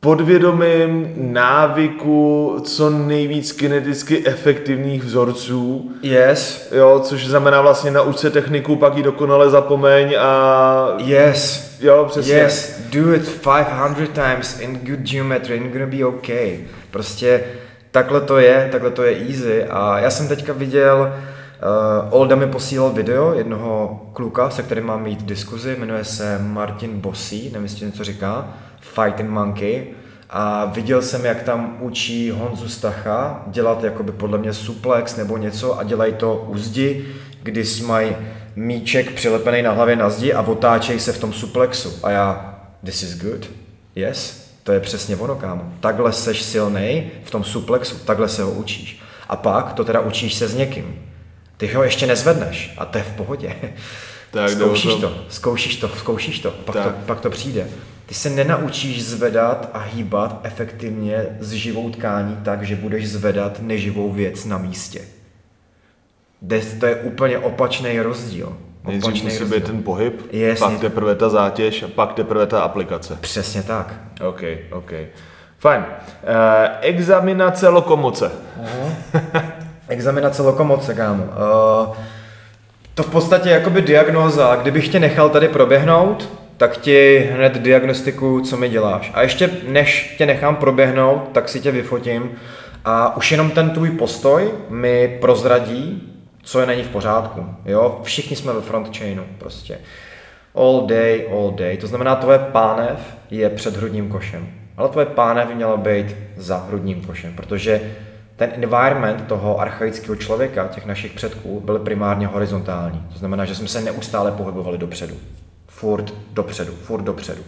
podvědomém návyku co nejvíc kineticky efektivních vzorců, yes. jo, což znamená vlastně nauč se techniku, pak ji dokonale zapomeň a... Yes. Jo, přesně. Yes, do it five hundred times in good geometry, it's gonna be okay. Prostě takhle to je, takhle to je easy a já jsem teďka viděl, uh, Olda mi posílal video jednoho kluka, se kterým mám mít diskuzi, jmenuje se Martin Bossy, nevím, jestli něco říká, Fighting Monkey a viděl jsem, jak tam učí Honzu Stacha dělat jakoby podle mě suplex nebo něco a dělají to u zdi, kdy mají míček přilepený na hlavě na zdi a otáčej se v tom suplexu. A já, this is good, yes, to je přesně ono, kámo. Takhle seš silnej v tom suplexu, takhle se ho učíš. A pak to teda učíš se s někým. Ty ho ještě nezvedneš a to je v pohodě. Tak, zkoušíš to, zkoušíš to, zkoušíš to, pak to, pak to přijde. Ty se nenaučíš zvedat a hýbat efektivně s živou tkání tak, že budeš zvedat neživou věc na místě. To je úplně opačný rozdíl. Nejdřív musí rozdíl. Být ten pohyb, yes, pak teprve ta zátěž a pak teprve ta aplikace. Přesně tak. OK, OK. Fajn. Uh, examinace lokomoce. Uh-huh. Examinace lokomoce, kámo. Uh, to v podstatě je jakoby diagnóza. Kdybych tě nechal tady proběhnout, tak ti hned diagnostikuju, co mi děláš. A ještě než tě nechám proběhnout, tak si tě vyfotím. A už jenom ten tvůj postoj mi prozradí, co není v pořádku, jo? Všichni jsme ve front chainu, prostě. All day, all day. To znamená, tvoje pánev je před hrudním košem. Ale tvoje pánev měla být za hrudním košem, protože ten environment toho archaického člověka, těch našich předků, byl primárně horizontální. To znamená, že jsme se neustále pohybovali dopředu. Furt dopředu, furt dopředu.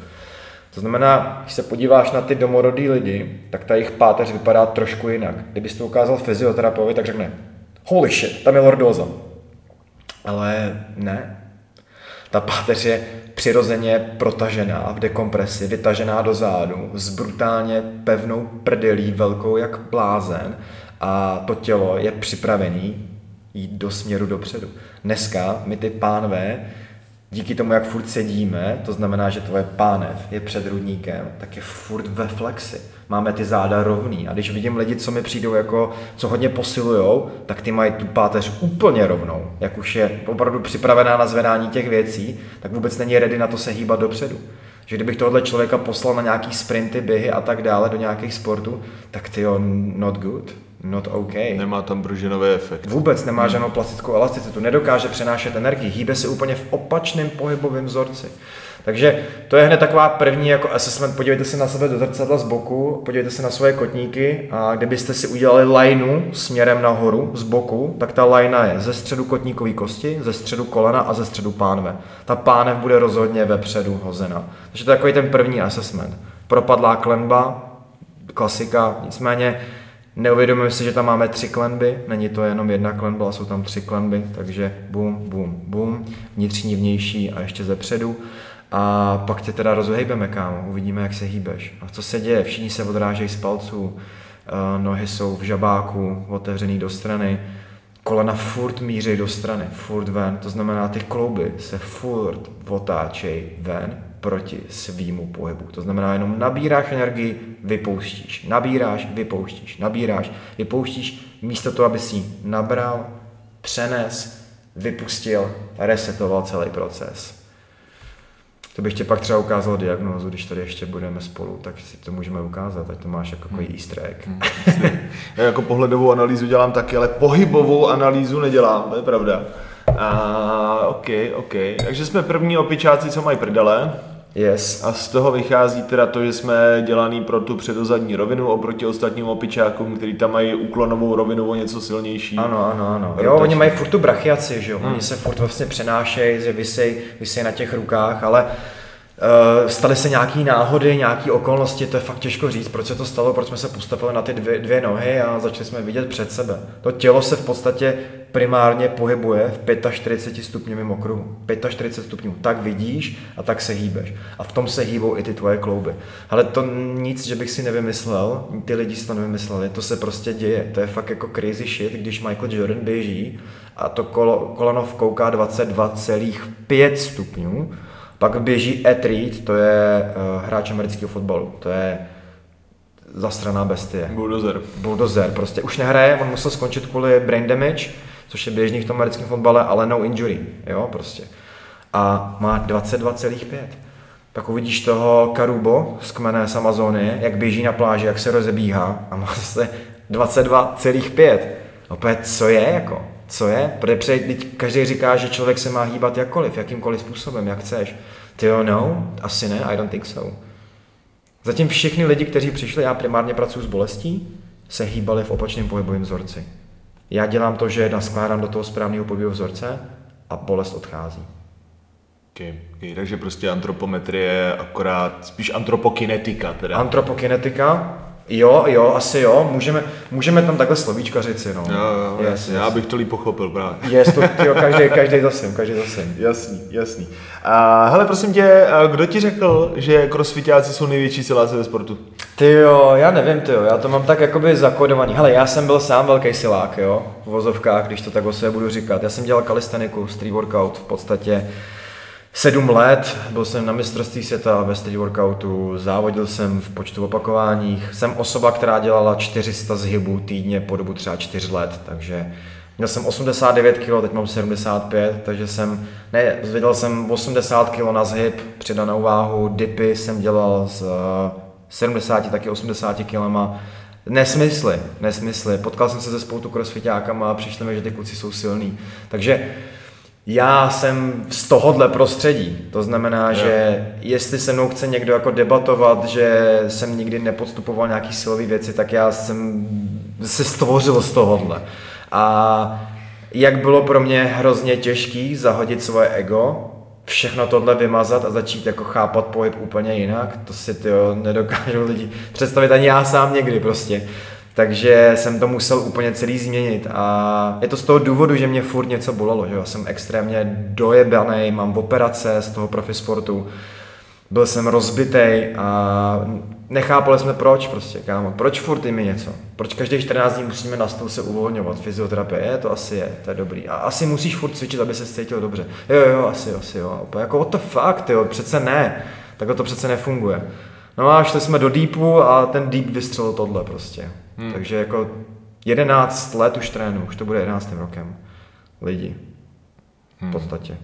To znamená, když se podíváš na ty domorodý lidi, tak ta jejich páteř vypadá trošku jinak. Kdybys to ukázal fyzioterapeutům, tak řekne holy shit, tam je lordóza. Ale ne. Ta páteř je přirozeně protažená v dekompresi, vytažená do zádu, s brutálně pevnou prdelí, velkou jak blázen a to tělo je připravené jít do směru dopředu. Dneska my ty pánové, díky tomu, jak furt sedíme, to znamená, že tvoje pánev je před hrudníkem, tak je furt ve flexi. Máme ty záda rovný a když vidím lidi, co mi přijdou jako, co hodně posilujou, tak ty mají tu páteř úplně rovnou. Jak už je opravdu připravená na zvedání těch věcí, tak vůbec není ready na to se hýbat dopředu. Že kdybych tohohle člověka poslal na nějaký sprinty, běhy a tak dále do nějakých sportů, tak ty jo, not good, not okay. Nemá tam Bružinový efekt. Vůbec nemá hmm. žádnou plastickou elasticitu, nedokáže přenášet energii, hýbe se úplně v opačném pohybovém vzorci. Takže to je hned taková první jako assessment, podívejte se na sebe do zrcadla z boku, podívejte se na svoje kotníky a kdybyste si udělali lajnu směrem nahoru z boku, tak ta lajna je ze středu kotníkové kosti, ze středu kolena a ze středu pánve. Ta pánev bude rozhodně vepředu hozena. Takže to je takový ten první assessment. Propadlá klenba, klasika, nicméně neuvědomujeme si, že tam máme tři klenby, není to jenom jedna klenba, ale jsou tam tři klenby, takže bum, bum, bum, vnitřní, vnější a ještě ze předu. A pak tě teda rozhejbeme, kámo, uvidíme, jak se hýbeš. A co se děje? Všichni se odrážejí z palců, nohy jsou v žabáku, otevřený do strany, kolena furt míří do strany, furt ven, to znamená ty klouby se furt otáčej ven proti svýmu pohybu. To znamená jenom nabíráš energii, vypouštíš, nabíráš, vypouštíš, nabíráš, vypouštíš, místo toho, aby si nabral, přenes, vypustil, resetoval celý proces. To bych tě pak třeba ukázal diagnózu, když tady ještě budeme spolu, tak si to můžeme ukázat, ať to máš jako hmm. easter egg. Hmm. Já jako pohledovou analýzu dělám taky, ale pohybovou analýzu nedělám, to je pravda. A, ok, ok. Takže jsme první opičáci, co mají prdele. Yes. A z toho vychází teda to, že jsme dělaný pro tu předozadní rovinu oproti ostatním opičákům, kteří tam mají úklonovou rovinu o něco silnější. Ano, ano, ano. Jo, oni mají furt tu brachiaci, že jo? Hmm. Oni se furt vlastně přenášejí, že visej, visej na těch rukách, ale uh, staly se nějaký náhody, nějaký okolnosti, to je fakt těžko říct, proč se to stalo, proč jsme se postavili na ty dvě, dvě nohy a začali jsme vidět před sebe. To tělo se v podstatě primárně pohybuje v čtyřicet pěti stupňovém okruhu. čtyřicet pět stupňů. Tak vidíš a tak se hýbeš. A v tom se hýbou i ty tvoje klouby. Ale to nic, že bych si nevymyslel, ty lidi si to nevymysleli, to se prostě děje. To je fakt jako crazy shit, když Michael Jordan běží a to kol- koleno vkouká dvacet dva celá pět stupňů, pak běží Ed Reed, to je uh, hráč amerického fotbalu, to je zastraná bestie. Bulldozer. Bulldozer, prostě už nehraje, on musel skončit kvůli brain damage, což je běžný v tom americkém fotbale, ale no injury, jo, prostě. A má dvacet dva celá pět. Tak uvidíš toho Karubo z kmene z Amazonie, jak běží na pláži, jak se rozebíhá a má zase dvacet dva celá pět. Opět, co je, jako, co je? Protože každý říká, že člověk se má hýbat jakkoliv, jakýmkoliv způsobem, jak chceš. Ty jo, no, asi ne, I don't think so. Zatím všichni lidi, kteří přišli, já primárně pracuji s bolestí, se hýbali v opačném pohybovém vzorci. Já dělám to, že naskládám do toho správného pohybového vzorce a bolest odchází. Okay, okay, takže prostě antropometrie, akorát spíš antropokinetika teda. Antropokinetika, jo, jo, asi jo, můžeme, můžeme tam takhle slovíčkařici, no. Jo, jo, jasný, já jasný. Bych to líp pochopil právě. Jest to, tyjo, každý, každý zasím, každý zasím. Jasný, jasný. A hele, prosím tě, kdo ti řekl, že crossfitáci jsou největší siláci ve sportu? Tyjo, já nevím, tyjo, já to mám tak jakoby zakodovaný. Hele, já jsem byl sám velký silák, jo, v vozovkách, když to tak o sebe budu říkat. Já jsem dělal kalisteniku, street workout v podstatě. Sedm let, byl jsem na mistrovství světa ve street workoutu, závodil jsem v počtu opakováních, jsem osoba, která dělala čtyři sta zhybů týdně po dobu třeba čtyři let, takže měl jsem osmdesát devět kilogramů, teď mám sedmdesát pět, takže jsem, ne, zvěděl jsem osmdesát kilogramů na zhyb, přidanou váhu, dipy jsem dělal z sedmdesáti, taky osmdesáti kilogramů. Nesmysly, nesmysly, potkal jsem se se spoutu crossfitákama a přišli mi, že ty kluci jsou silný, takže já jsem z tohohle prostředí, to znamená, yeah. že jestli se mnou chce někdo jako debatovat, že jsem nikdy nepodstupoval nějaký silový věci, tak já jsem se stvořil z tohohle. A jak bylo pro mě hrozně těžký zahodit svoje ego, všechno tohle vymazat a začít jako chápat pohyb úplně jinak, to si tyjo, nedokážu lidi představit ani já sám někdy prostě. Takže jsem to musel úplně celý změnit a je to z toho důvodu, že mě furt něco bolelo, že jo, jsem extrémně dojebanej, mám operace z toho profi sportu, byl jsem rozbitej a nechápali jsme proč prostě, kámo, proč furt jim je něco, proč každých čtrnáct dní musíme na stůl se uvolňovat, fyzioterapie, je, to asi je, to je dobrý a asi musíš furt cvičit, aby se cítil dobře, jo jo, asi jo, asi jo, a jako what the fuck, tyjo, přece ne, takhle to přece nefunguje. No a šli jsme do deepu a ten deep vystřelil tohle prostě. Hmm. Takže jako jedenáct let už trénu, už to bude jedenáctým rokem lidi. Hmm. V podstatě.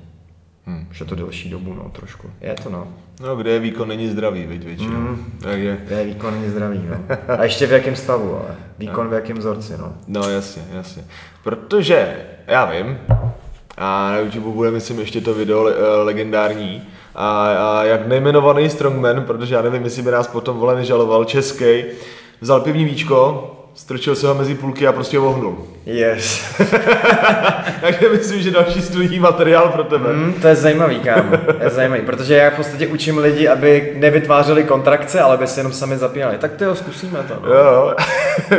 Hmm. Už je to delší dobu, no trošku. Je to no. No, kde je výkon, není zdravý, viď většinou. Mm. Takže... Kde je výkon, není zdravý, no. A ještě v jakém stavu, ale výkon no. v jakém vzorci, no. No jasně, jasně. Protože, já vím, a na YouTube bude, myslím, ještě to video uh, legendární, A, a jak nejmenovaný strongman, protože já nevím, jestli by nás potom vole nežaloval, český, vzal pivní víčko, strčil se ho mezi půlky a prostě vohnul. Yes. Takže myslím, že další studijní materiál pro tebe. Mm, to je zajímavý, kámo. To je zajímavý, protože já v podstatě učím lidi, aby nevytvářeli kontrakce, ale by se jenom sami zapínali. Tak to jo, zkusíme to. No. Jo,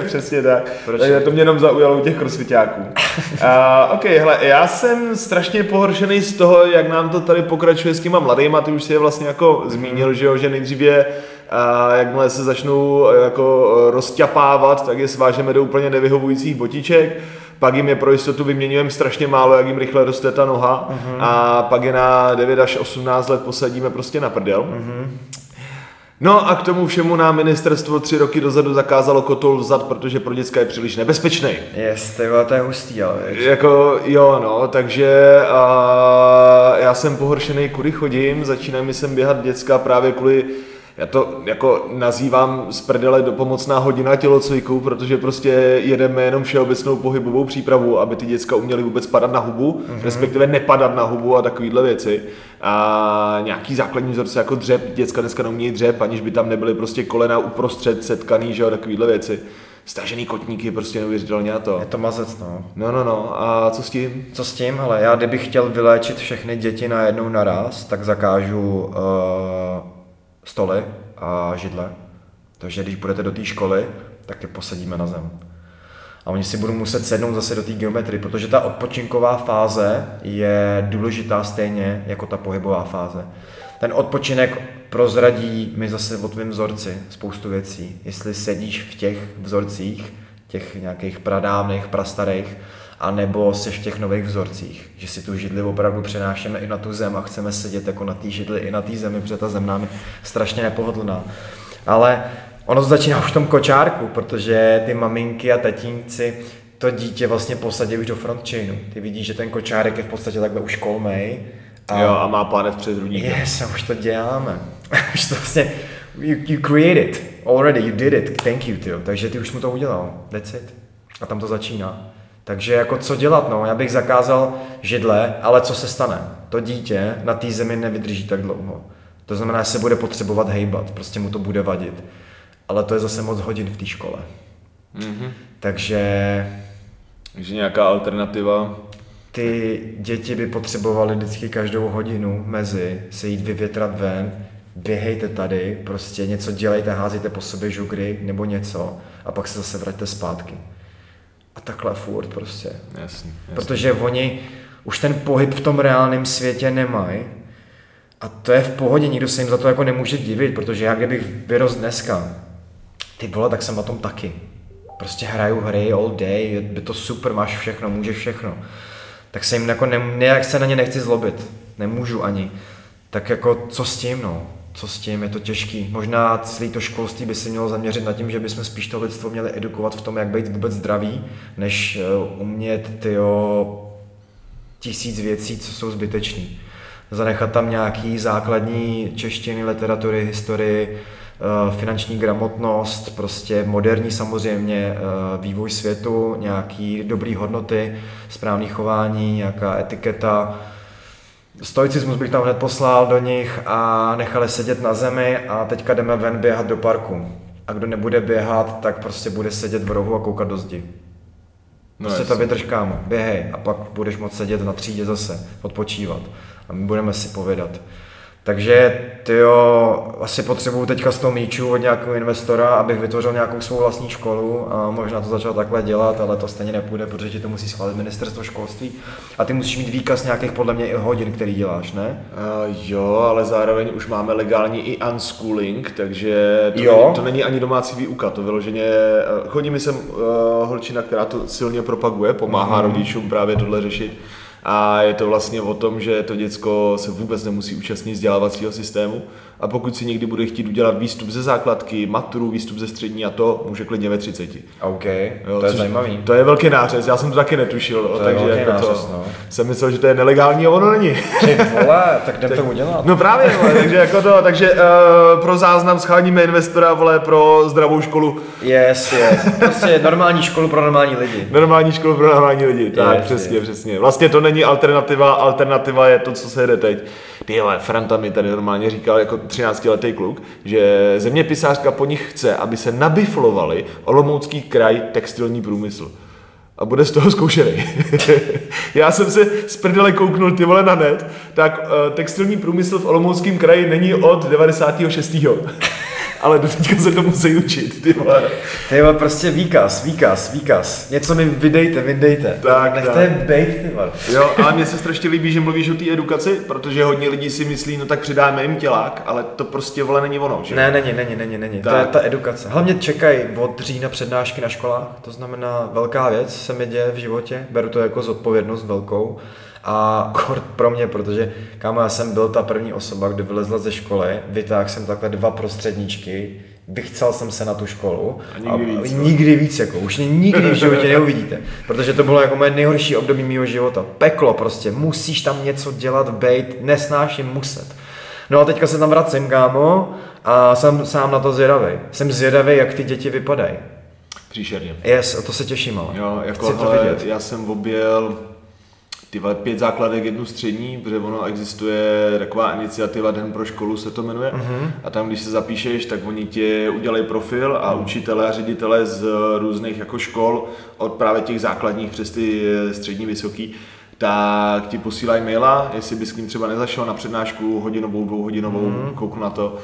přesně tak. Proč? Takže to mě jenom zaujalo u těch crossfitáků. uh, ok, hele, já jsem strašně pohoršený z toho, jak nám to tady pokračuje s těma mladýma. Ty už si je vlastně jako zmínil, že jo, že nejdřív je a jakmile se začnou jako rozťapávat, tak je svážeme do úplně nevyhovujících botiček. Pak jim je pro jistotu vyměňujeme strašně málo, jak jim rychle roste ta noha, mm-hmm. a pak je na devět až osmnáct let posadíme prostě na prdel. Mm-hmm. No a k tomu všemu nám ministerstvo tři roky dozadu zakázalo kotol vzad, protože pro děcka je příliš nebezpečný. Jest, to je hustý, ale věc. Jako jo, no, takže a, já jsem pohoršený, kudy chodím, začínají mi sem běhat děcka právě kvůli, já to jako nazývám z prdele dopomocná hodina tělocviku, protože prostě jedeme jenom všeobecnou pohybovou přípravu, aby ty děcka uměly vůbec padat na hubu, mm-hmm. respektive nepadat na hubu a takovýhle věci. A nějaký základní vzorce jako dřep, děcka dneska neumějí dřep, aniž by tam nebyly prostě kolena uprostřed setkaný, že jo, takovýhle věci. Stažený kotníky, prostě neuvěřitelně a to. Je to mazec, no. No, no, no. A co s tím? Co s tím? Hele, já kdybych chtěl vyléčit všechny děti najednou naraz, tak zakážu uh... stoly a židle. Takže když budete do té školy, tak je posadíme na zem. A oni si budou muset sednout zase do té geometrie, protože ta odpočinková fáze je důležitá stejně jako ta pohybová fáze. Ten odpočinek prozradí mi zase o tvém vzorci spoustu věcí. Jestli sedíš v těch vzorcích, těch nějakých pradávných, prastarých, anebo jsi v těch nových vzorcích, že si tu židli opravdu přenášeme i na tu zem a chceme sedět jako na té židli i na té zemi, protože ta zem nám je strašně nepohodlná. Ale ono to začíná už v tom kočárku, protože ty maminky a tatínci to dítě vlastně posadí už do frontchainu. Ty vidíš, že ten kočárek je v podstatě takhle už kolmej. A jo, a má pánev přes rudníkem. Yes, a už to děláme. Už to vlastně, you, you create it already, you did it, thank you, tyjo. Takže ty už mu to udělal, that's it. A tam to začíná. Takže jako co dělat, no, já bych zakázal židle, ale co se stane? To dítě na té zemi nevydrží tak dlouho. To znamená, že se bude potřebovat hejbat, prostě mu to bude vadit. Ale to je zase moc hodin v té škole. Mm-hmm. Takže... Takže nějaká alternativa? Ty děti by potřebovaly vždycky každou hodinu mezi se jít vyvětrat ven, běhejte tady, prostě něco dělejte, házíte po sobě žugry nebo něco a pak se zase vraťte zpátky. A takhle furt prostě. Jasný, jasný. Protože oni už ten pohyb v tom reálném světě nemají. A to je v pohodě, nikdo se jim za to jako nemůže divit, protože já kdybych vyrost dneska, ty vole, tak jsem na tom taky. Prostě hraju hry all day, je to super, máš všechno, můžeš všechno. Tak se jim jako, nějak se na ně nechci zlobit, nemůžu ani. Tak jako co s tím, no? Co s tím, je to těžký. Možná celé to školství by se mělo zaměřit na tím, že bychom spíš to lidstvo měli edukovat v tom, jak být vůbec zdraví, než umět tyjo tisíc věcí, co jsou zbytečný. Zanechat tam nějaký základní češtiny, literatury, historii, finanční gramotnost, prostě moderní samozřejmě vývoj světu, nějaký dobrý hodnoty, správný chování, nějaká etiketa. Stoicismus bych tam hned poslal do nich a nechali sedět na zemi a teďka jdeme ven běhat do parku. A kdo nebude běhat, tak prostě bude sedět v rohu a koukat do zdi. Prostě no to vydrž, kámo, běhej a pak budeš moct sedět na třídě zase, odpočívat a my budeme si povědat. Takže tyjo, asi potřebuju teďka sto míčů od nějakého investora, abych vytvořil nějakou svou vlastní školu a možná to začal takhle dělat, ale to stejně nepůjde, protože ti to musí schválit ministerstvo školství a ty musíš mít výkaz nějakých podle mě i hodin, který děláš, ne? Uh, jo, ale zároveň už máme legální i unschooling, takže to, není, to není ani domácí výuka, to vyloženě, chodí mi sem uh, holčina, která to silně propaguje, pomáhá mm. rodičům právě tohle řešit. A je to vlastně o tom, že to děcko se vůbec nemusí účastnit vzdělávacího systému a pokud si někdy bude chtít udělat výstup ze základky, maturu, výstup ze střední a to, může klidně ve třiceti. OK, jo, to je zajímavý. To je velký nářez, já jsem to taky netušil, to takže jako nářez, to, no. Jsem myslel, že to je nelegální a ono není. Ty vole, tak jdem to udělat. No právě, vole, takže jako to, takže uh, pro záznam scháníme investora, vole, pro zdravou školu. Yes, yes, prostě normální školu pro normální lidi. Normální školu pro normální lidi, tak yes, přesně, yes. přesně. Vlastně to není alternativa, alternativa je to, co se jede teď. Tyhle, Franta mi tady normálně říkal jako třináctiletý kluk, že zeměpisářka po nich chce, aby se nabiflovali Olomoucký kraj textilní průmysl. A bude z toho zkoušený. Já jsem se z prdele kouknul, ty vole, na net, tak uh, textilní průmysl v Olomouckém kraji není od devadesátého šestého ale do teďka se to musí učit, ty vole. Ty vole, prostě výkaz, výkaz, výkaz. Něco mi vydejte, vydejte. Tak, nechte je bejt, ty vole. Jo, ale mně se strašně líbí, že mluvíš o té edukaci, protože hodně lidí si myslí, no tak přidáme jim tělák, ale to prostě, vole, není ono, že? Ne, není, není, není, není. Tak. To je ta edukace. Hlavně čekají od října přednášky na školách, to znamená velká věc se mi děje v životě, beru to jako zodpovědnost velkou. A kort pro mě, protože kámo, já jsem byl ta první osoba, kdy vylezla ze školy, vytáhl jsem takhle dva prostředníčky, vychcel jsem se na tu školu a nikdy, a víc, nikdy víc, jako už nikdy v životě neuvidíte, protože to bylo jako moje nejhorší období mýho života, peklo prostě, musíš tam něco dělat, bejt, nesnáším muset. No a teďka se tam vracím, kámo, a jsem sám na to zvědavej, jsem zvědavej, jak ty děti vypadají. Příšerně. Yes, a to se těším, ale jo, jako, chci to vidět. Já jsem objel pět základek, jednu střední, protože ono existuje taková iniciativa Den pro školu se to jmenuje, mm-hmm. a tam když se zapíšeš, tak oni ti udělají profil a učitelé a ředitelé z různých jako škol, od právě těch základních přes ty střední, vysoký, tak ti posílají maila, jestli bys k ním třeba nezašel na přednášku hodinovou, dvouhodinovou, mm-hmm. kouknu na to.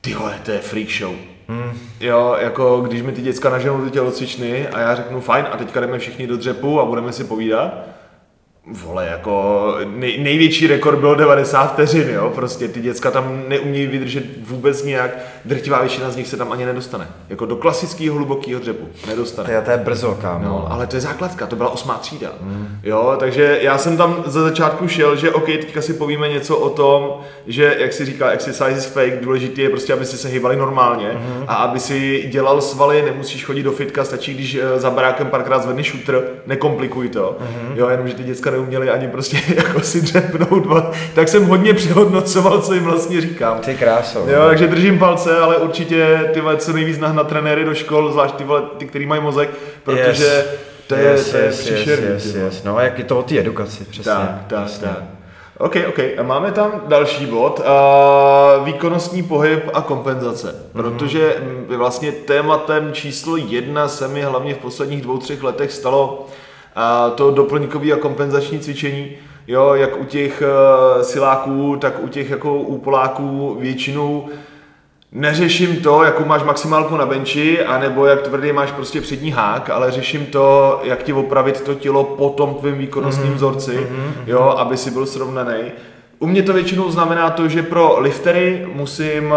Tyhle, to je freak show. Hmm. Jo, jako když mi ty děcka naženou do tělocvičny a já řeknu fajn a teďka jdeme všichni do dřepu a budeme si povídat. Vole, jako nej, největší rekord bylo devadesát vteřin, jo, prostě ty děcka tam neumějí vydržet vůbec nějak, drtivá většina z nich se tam ani nedostane, jako do klasického hlubokého dřepu nedostane. To, to je brzo, kámo. No, ale to je základka, to byla osmá třída, hmm. jo, takže já jsem tam za začátku šel, že ok, teďka si povíme něco o tom, že, jak si říká, exercise is fake, důležitý je prostě, aby si se hýbali normálně hmm. a aby si dělal svaly, nemusíš chodit do fitka, stačí, když za barákem párkrát zvedneš šutr, nekomplikuj to, hmm. jo, jenom, že ty děcka uměli ani prostě jako si dřepnout, tak jsem hodně přehodnocoval, co jim vlastně říkám. Ty krásou. Jo, takže držím palce, ale určitě ty vole co nejvíc na trenéry do škol, zvlášť ty vole, ty, který mají mozek, protože yes. to je, yes, to je yes, příšerný. Yes, yes, yes. No a jak je to o té edukaci, přesně. Tak, tak, přesně. tak. Ok, ok, a máme tam další bod, a výkonnostní pohyb a kompenzace, mm-hmm. protože vlastně tématem číslo jedna se mi hlavně v posledních dvou, třech letech stalo a to doplňkové a kompenzační cvičení, jo, jak u těch uh, siláků, tak u těch jako úpoláků většinou neřeším to, jakou máš maximálku na benči, anebo jak tvrdý máš prostě přední hák, ale řeším to, jak ti opravit to tělo po tom tvým výkonnostním mm-hmm. vzorci, mm-hmm. jo, aby si byl srovnaný. U mě to většinou znamená to, že pro liftery musím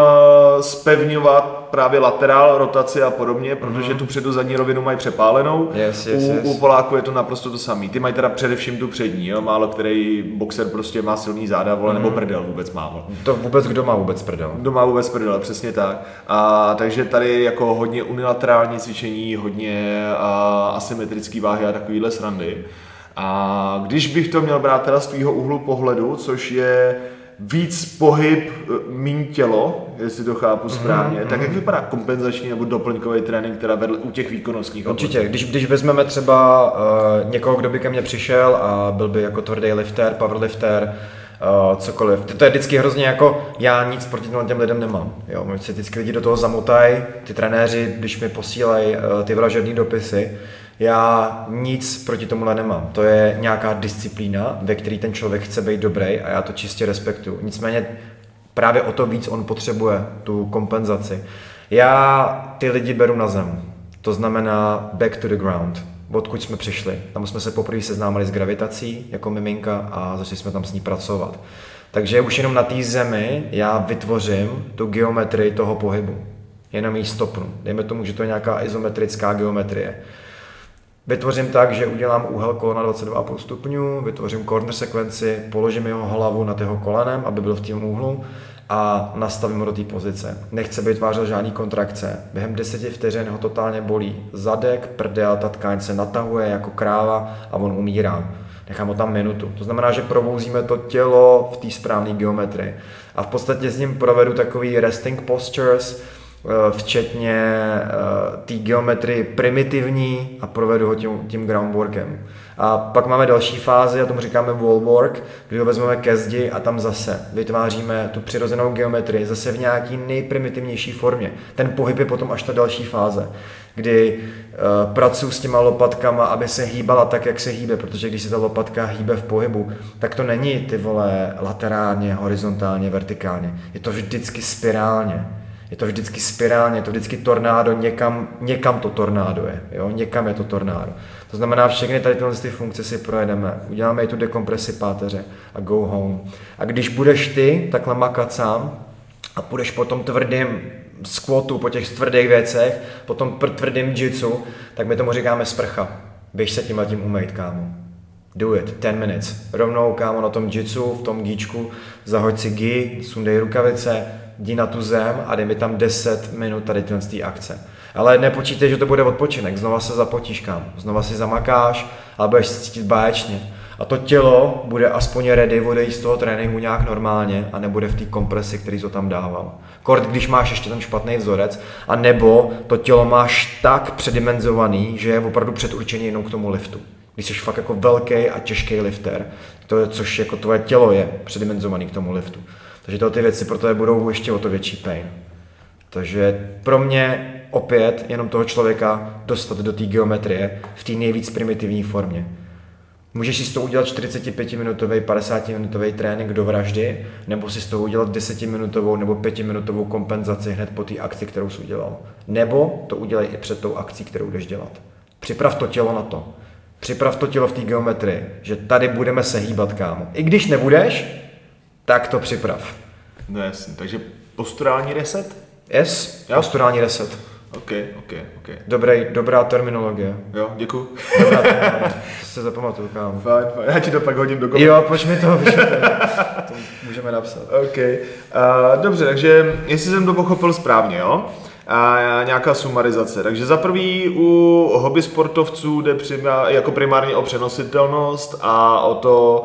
zpevňovat právě laterál, rotaci a podobně, protože tu předu zadní rovinu mají přepálenou. Yes, yes, u, yes. u Poláku je to naprosto to samé. Ty mají teda především tu přední, jo? Málo který boxer prostě má silný záda, vole, mm. nebo prdel vůbec málo. To vůbec kdo má vůbec prdel? Kdo má vůbec prdel, přesně tak. A takže tady jako hodně unilaterální cvičení, hodně a, asymetrický váhy a takovýhle srandy. A když bych to měl brát teda z tvýho úhlu pohledu, což je víc pohyb, míň tělo, jestli to chápu správně, mm-hmm. tak jak vypadá kompenzační nebo doplňkový trénink, která vedle u těch výkonnostních? Určitě, když, když vezmeme třeba uh, někoho, kdo by ke mně přišel a byl by jako tvrdý lifter, powerlifter, Uh, cokoliv. To je vždycky hrozně jako, já nic proti těm lidem nemám. Jo, my si vždycky lidi do toho zamotají, ty trenéři, když mi posílají uh, ty vražedné dopisy, já nic proti tomuhle nemám. To je nějaká disciplína, ve které ten člověk chce být dobrý a já to čistě respektuju. Nicméně právě o to víc on potřebuje tu kompenzaci. Já ty lidi beru na zem. To znamená back to the ground. Odkud jsme přišli. Tam jsme se poprvé seznámili s gravitací jako miminka a začali jsme tam s ní pracovat. Takže už jenom na té zemi já vytvořím tu geometrii toho pohybu. Jenom jí stopnu. Dejme tomu, že to je nějaká izometrická geometrie. Vytvořím tak, že udělám úhel kolena dvacet dva a půl stupňů, vytvořím corner sekvenci, položím jeho hlavu nad jeho kolenem, aby byl v tom úhlu a nastavím ho do té pozice. Nechce vytvářet žádný kontrakce. Během deseti vteřin ho totálně bolí zadek, prdel, ta tkáň se natahuje jako kráva a on umírá. Nechám ho tam minutu. To znamená, že probouzíme to tělo v té správné geometrii. A v podstatě s ním provedu takový resting postures, včetně té geometrie primitivní a provedu ho tím, tím groundworkem. A pak máme další fázi, a tomu říkáme wallwork, kdy ho vezmeme ke zdi a tam zase vytváříme tu přirozenou geometrii zase v nějaký nejprimitivnější formě. Ten pohyb je potom až ta další fáze, kdy uh, pracuji s těma lopatkama, aby se hýbala tak, jak se hýbe, protože když se ta lopatka hýbe v pohybu, tak to není ty vole laterálně, horizontálně, vertikálně, je to vždycky spirálně. je to vždycky spirálně, je to vždycky tornádo, někam, někam to tornádo je, jo? Někam je to tornádo. To znamená, všechny tady tyhle ty funkce si projedeme, uděláme i tu dekompresi páteře a go home. A když budeš ty takhle makat sám a půjdeš po tom tvrdým squatu, po těch tvrdých věcech, po tom tvrdým jitsu, tak my tomu říkáme sprcha. Běž se tímhle tím umejt, kámo. Do it, ten minutes. Rovnou, kámo, na tom jitsu, v tom gíčku, zahoď si gi, sundej rukavice, jdi na tu zem a dej mi tam deset minut tady tyhle z té akce. Ale nepočítej, že to bude odpočinek, znova se zapotíš, kámo, znova si zamakáš, ale budeš se cítit báječně. A to tělo bude aspoň ready odejít z toho tréninku nějak normálně a nebude v té kompresi, který to tam dával. Kort, když máš ještě ten špatný vzorec, a nebo to tělo máš tak předimenzovaný, že je opravdu předurčený jenom k tomu liftu. Když jsi fakt jako velký a těžký lifter, to, což jako tvoje tělo je předimenzovaný k tomu liftu. Takže tyhle ty věci pro tebe budou ještě o to větší pain. Takže pro mě opět jenom toho člověka dostat do té geometrie v té nejvíc primitivní formě. Můžeš si s toho udělat čtyřicetipětiminutový, padesátiminutový trénink do vraždy, nebo si s toho udělat desetiminutovou nebo pětiminutovou kompenzaci hned po té akci, kterou jsi udělal. Nebo to udělej i před tou akcí, kterou jdeš dělat. Připrav to tělo na to. Připrav to tělo v té geometrii, že tady budeme se hýbat, kámo. I když nebudeš, tak to připrav. No jasný, takže posturální reset? Yes, jo? Posturální reset. OK, OK, OK. Dobrý, dobrá terminologie. Jo, děkuju. Dobrá terminologie, to se zapamatuju, kámo. Fajn, fajn, já ti to pak hodím do komentu. Jo, pojď mi to, to můžeme napsat. OK, uh, dobře, takže jestli jsem to pochopil správně, jo? A nějaká sumarizace. Takže za prvý u hobby sportovců jde přima, jako primárně o přenositelnost a o to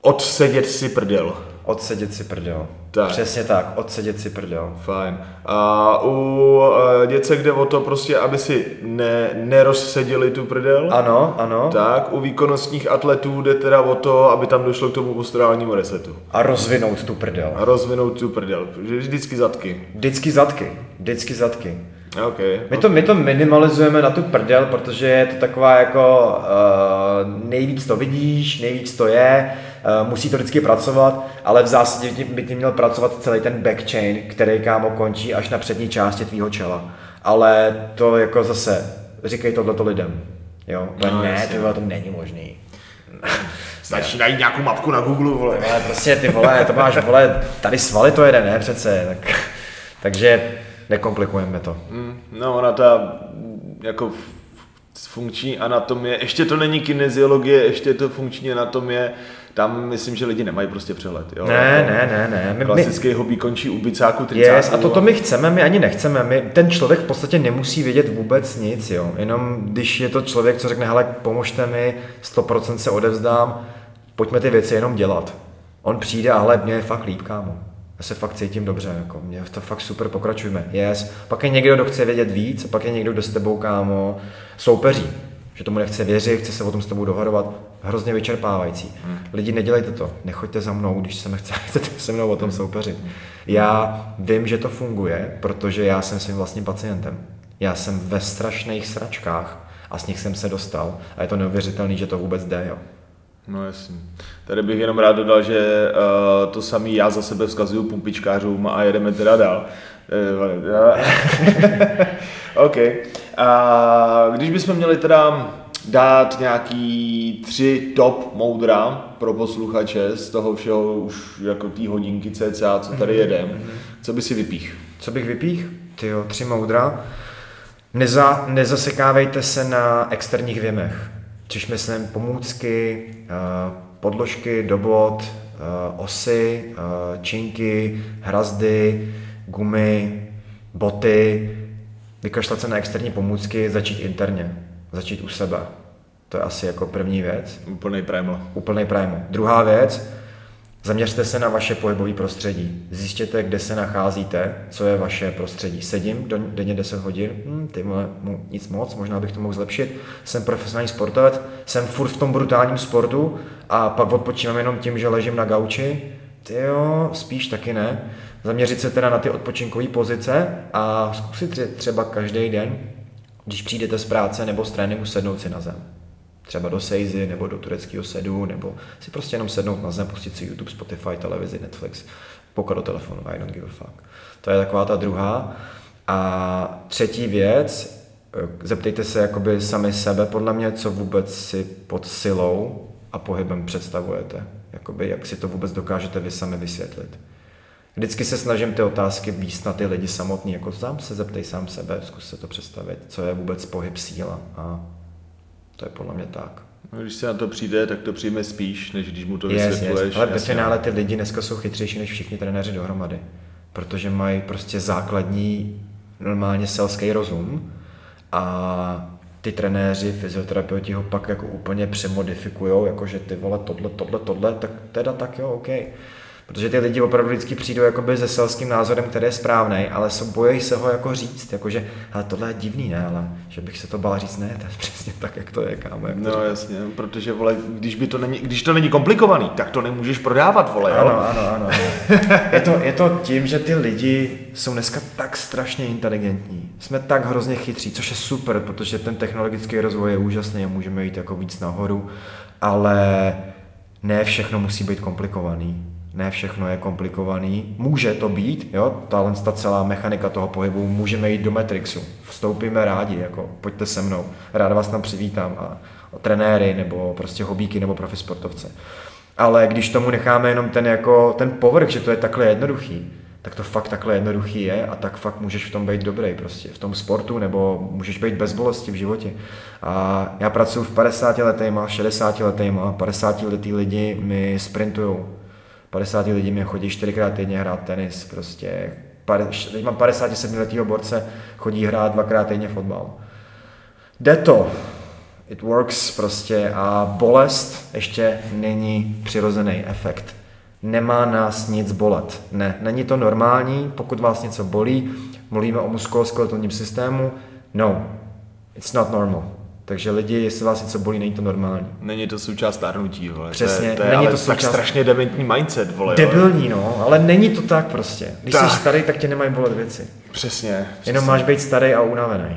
odsedět si prdel. Odsedět si prdel. Tak. Přesně tak, odsedět si prdel. Fajn. A u děcek jde o to prostě, aby si ne, nerozseděli tu prdel. Ano, ano. Tak, u výkonnostních atletů jde teda o to, aby tam došlo k tomu posturálnímu resetu. A rozvinout tu prdel. A rozvinout tu prdel. Vždycky zadky. Vždycky zadky. Vždycky zadky. Okay, my, okay. To, my to minimalizujeme na tu prdel, protože je to taková jako uh, nejvíc to vidíš, nejvíc to je, uh, musí to vždycky pracovat, ale v zásadě by ti měl pracovat celý ten back chain, který, kámo, končí až na přední části tvýho čela. Ale to jako zase, říkej tohleto lidem, jo, no, ne, to není možný. Stačí najít nějakou mapku na Google, vole. Ale prostě ty vole, to máš, vole, tady svaly to jede, ne přece, tak, takže... Nekomplikujeme to. Mm, no ona ta jako funkční anatomie, ještě to není kineziologie, ještě je to funkční anatomie, tam myslím, že lidi nemají prostě přehled. Jo? Ne, ne, ne, ne. My, klasický my... hobby končí u bicáku, tricáku. Yes, a to to my chceme, my ani nechceme. My, ten člověk v podstatě nemusí vědět vůbec nic, jo. Jenom když je to člověk, co řekne, hele, pomožte mi, sto procent se odevzdám, pojďme ty věci jenom dělat. On přijde a hele, mě je fakt líp, kámo. Já se fakt cítím dobře, jako mě to fakt super, pokračujme, yes. Pak je někdo, kdo chce vědět víc, a pak je někdo, kdo s tebou, kámo, soupeří, že tomu nechce věřit, chce se o tom s tebou dohadovat, hrozně vyčerpávající. Hmm. Lidi, nedělejte to, nechoďte za mnou, když se chce, chcete se mnou o tom soupeřit. Já vím, že to funguje, protože já jsem svým vlastním pacientem. Já jsem ve strašných sračkách a z nich jsem se dostal a je to neuvěřitelný, že to vůbec jde, jo. No jasně. Tady bych jenom rád dodal, že uh, to samý já za sebe vzkazuju pumpičkářům a jedeme teda dál. OK. A když bychom měli teda dát nějaký tři top moudra pro posluchače z toho všeho už jako tý hodinky cca, co tady jedem, co by si vypích? Co bych vypích? Tyjo, tři moudra. Neza, nezasekávejte se na externích věmech. Což myslím pomůcky, podložky, dobot, osy, činky, hrazdy, gumy, boty. Vykašlat se na externí pomůcky, začít interně, začít u sebe. To je asi jako první věc. Úplnej primal. Úplnej primal. Druhá věc, zaměřte se na vaše pohybové prostředí. Zjistěte, kde se nacházíte, co je vaše prostředí. Sedím denně deset hodin, hm, ty vole, nic moc, možná bych to mohl zlepšit. Jsem profesionální sportovec, jsem furt v tom brutálním sportu a pak odpočívám jenom tím, že ležím na gauči. Ty jo, spíš taky ne. Zaměřit se teda na ty odpočinkové pozice a zkusit třeba každý den, když přijdete z práce nebo z tréninku, sednout si na zem. Třeba do sejzy, nebo do tureckého sedu, nebo si prostě jenom sednout na zem, pustit si YouTube, Spotify, televizi, Netflix. pokud do telefonu, I don't give a fuck. To je taková ta druhá. A třetí věc, zeptejte se jakoby sami sebe, podle mě, co vůbec si pod silou a pohybem představujete. Jakoby, jak si to vůbec dokážete vy sami vysvětlit. Vždycky se snažím ty otázky výst na ty lidi samotný, jako sám se zeptej sám sebe, zkus se to představit, co je vůbec pohyb síla, a to je podle mě tak. Když se na to přijde, tak to přijme spíš, než když mu to vysvětluješ. Yes, yes. Ale ve finále ty lidi dneska jsou chytřejší než všichni trenéři dohromady, protože mají prostě základní normálně selský rozum a ty trenéři, fyzioterapeuti ho pak jako úplně přemodifikujou, jakože ty vole tohle, tohle, tohle, tak teda tak jo, ok. Protože ty lidi opravdu vždycky přijdou jakoby se selským názorem, který je správnej, ale jsou, bojí se ho jako říct, jakože hele, tohle je divný, ne, ale že bych se to bál říct, ne, to je přesně tak, jak to je, kámo. No to... jasně, protože vole, když, by to není, když to není komplikovaný, tak to nemůžeš prodávat, vole. Ano, jo? ano, ano. je, to, je to tím, že ty lidi jsou dneska tak strašně inteligentní, jsme tak hrozně chytří, což je super, protože ten technologický rozvoj je úžasný a můžeme jít jako víc nahoru, ale ne všechno musí být komplikovaný. Ne všechno je komplikovaný, může to být, jo, ta, ta celá mechanika toho pohybu, můžeme jít do Matrixu, vstoupíme rádi, jako pojďte se mnou, rád vás tam přivítám, a, a trenéry, nebo prostě hobíky, nebo profi sportovce. Ale když tomu necháme jenom ten, jako, ten povrch, že to je takhle jednoduchý, tak to fakt takhle jednoduchý je a tak fakt můžeš v tom být dobrý prostě, v tom sportu, nebo můžeš být bez bolesti v životě. A já pracuji v padesátiletejma, šedesátiletejma, padesátiletý lidi mi sprintujou. padesáti lidí mě chodí čtyřikrát týdně hrát tenis, prostě. Teď mám padesátisedmiletýho borce, chodí hrát dvakrát týdně fotbal. Jde to. It works prostě. A bolest ještě není přirozený efekt. Nemá nás nic bolet. Ne, není to normální, pokud vás něco bolí, mluvíme o muskuloskeletálním systému, no, it's not normal. Takže lidi, jestli vás něco bolí, není to normální. Není to součást stárnutí, vole. Přesně, to je, to je, není to součást... tak strašně dementní mindset, vole. Debilní, no, ale není to tak prostě. Když tak. Jsi starý, tak tě nemají bolet věci. Přesně, přesně. Jenom máš být starý a unavený.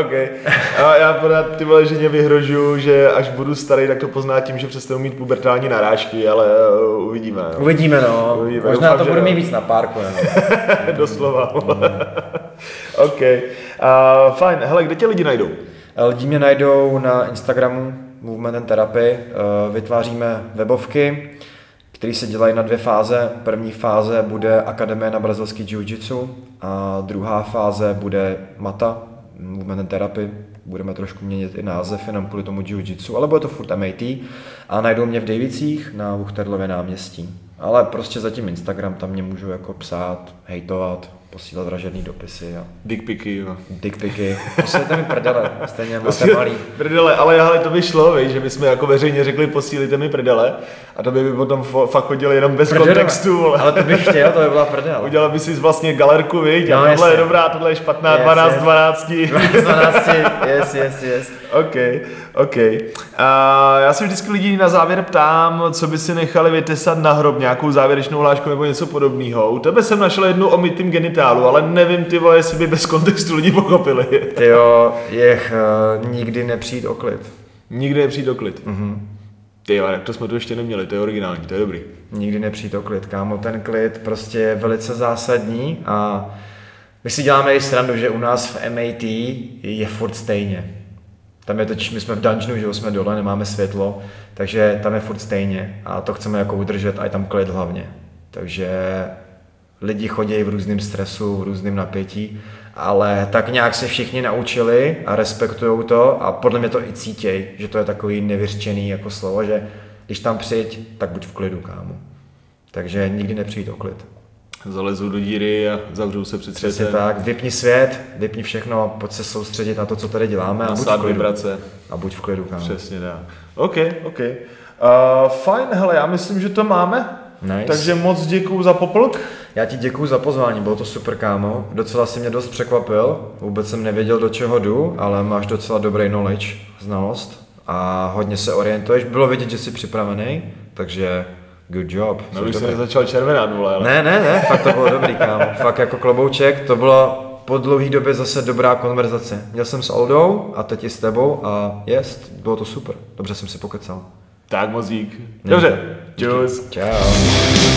OK. A já podat ty vole ženě vyhrožu, že až budu starý, tak to pozná tím, že přestanu mít pubertální narážky, ale uvidíme. No. Uvidíme, no. Uvidíme. Možná doufám, to budeme mít víc na párku, no. Doslova. OK. Uh, fajn, hele, kde tě lidi najdou? Lidi mě najdou na Instagramu Movement Therapy. Uh, vytváříme webovky, které se dělají na dvě fáze. První fáze bude akademie na brazilský jiu-jitsu a druhá fáze bude mata, Movement Therapy. Budeme trošku měnit i název jenom kvůli tomu jiu-jitsu, ale bude to furt M A T. A najdou mě v Dejvicích na Wuchterlově náměstí. Ale prostě zatím Instagram, tam mě můžu jako psát, hejtovat, posílat vražedný dopisy a... Dickpiky, jo. Dickpiky. Posílejte mi prdele, stejně máte malý. Prdele, ale hele, to by šlo, víš, že my jsme jako veřejně řekli posílejte mi prdele a to by by potom fo- fakt chodili jenom bez prdele. Kontextu. Ale to bych chtěl, to by byla prdele. Udělal by si vlastně galerku, víš, no, tohle je dobrá, tohle je špatná, yes, dvanáct, yes. dvanáct. dvanáct, yes, yes, yes. OK, OK. A já se vždycky lidí na závěr ptám, co by si nechali vytesat na hrob, nějakou závěrečnou hlášku nebo něco podobného. U tebe jsem našel jednu o mytým genitálu, ale nevím, ty vole, jestli by bez kontextu lidi pochopili. Ty jo, jech, uh, nikdy nepřijít o klid. Nikdy nepřijít o klid. Mm-hmm. Ty jo, to jsme tu ještě neměli, to je originální, to je dobrý. Nikdy nepřijít o klid, kámo, ten klid prostě je velice zásadní a my si děláme i srandu, že u nás v M A T je furt stejně. Tam je totiž, my jsme v dungeonu, že jsme dole, nemáme světlo, takže tam je furt stejně a to chceme jako udržet a je tam klid hlavně. Takže lidi chodí v různém stresu, v různém napětí, ale tak nějak se všichni naučili a respektujou to a podle mě to i cítěj, že to je takový nevyřčený jako slovo, že když tam přijď, tak buď v klidu, kámo. Takže nikdy nepřijít o klid. Zalezu do díry a zavřu se před světem. Přesně tak, vypni svět, vypni všechno, pojď se soustředit na to, co tady děláme a buď v klidu. A buď v klidu, kámo. Přesně tak. OK, OK. Uh, fajn, hele, já myslím, že to máme. Nice. Takže moc děkuju za popluk. Já ti děkuju za pozvání, bylo to super, kámo. Docela jsi mě dost překvapil, vůbec jsem nevěděl, do čeho jdu, ale máš docela dobrý knowledge, znalost a hodně se orientuješ. Bylo vidět, že jsi připravený, takže... Good job. No už jsem začal červenat, vole, ale... Ne, ne, ne, fakt to bylo dobrý, kámo. Fakt jako klobouček, to byla po dlouhý době zase dobrá konverzace. Měl jsem s Oldou a teď i s tebou a jest, bylo to super. Dobře jsem si pokecal. Tak moc dík. Dobře. Čus. Čau.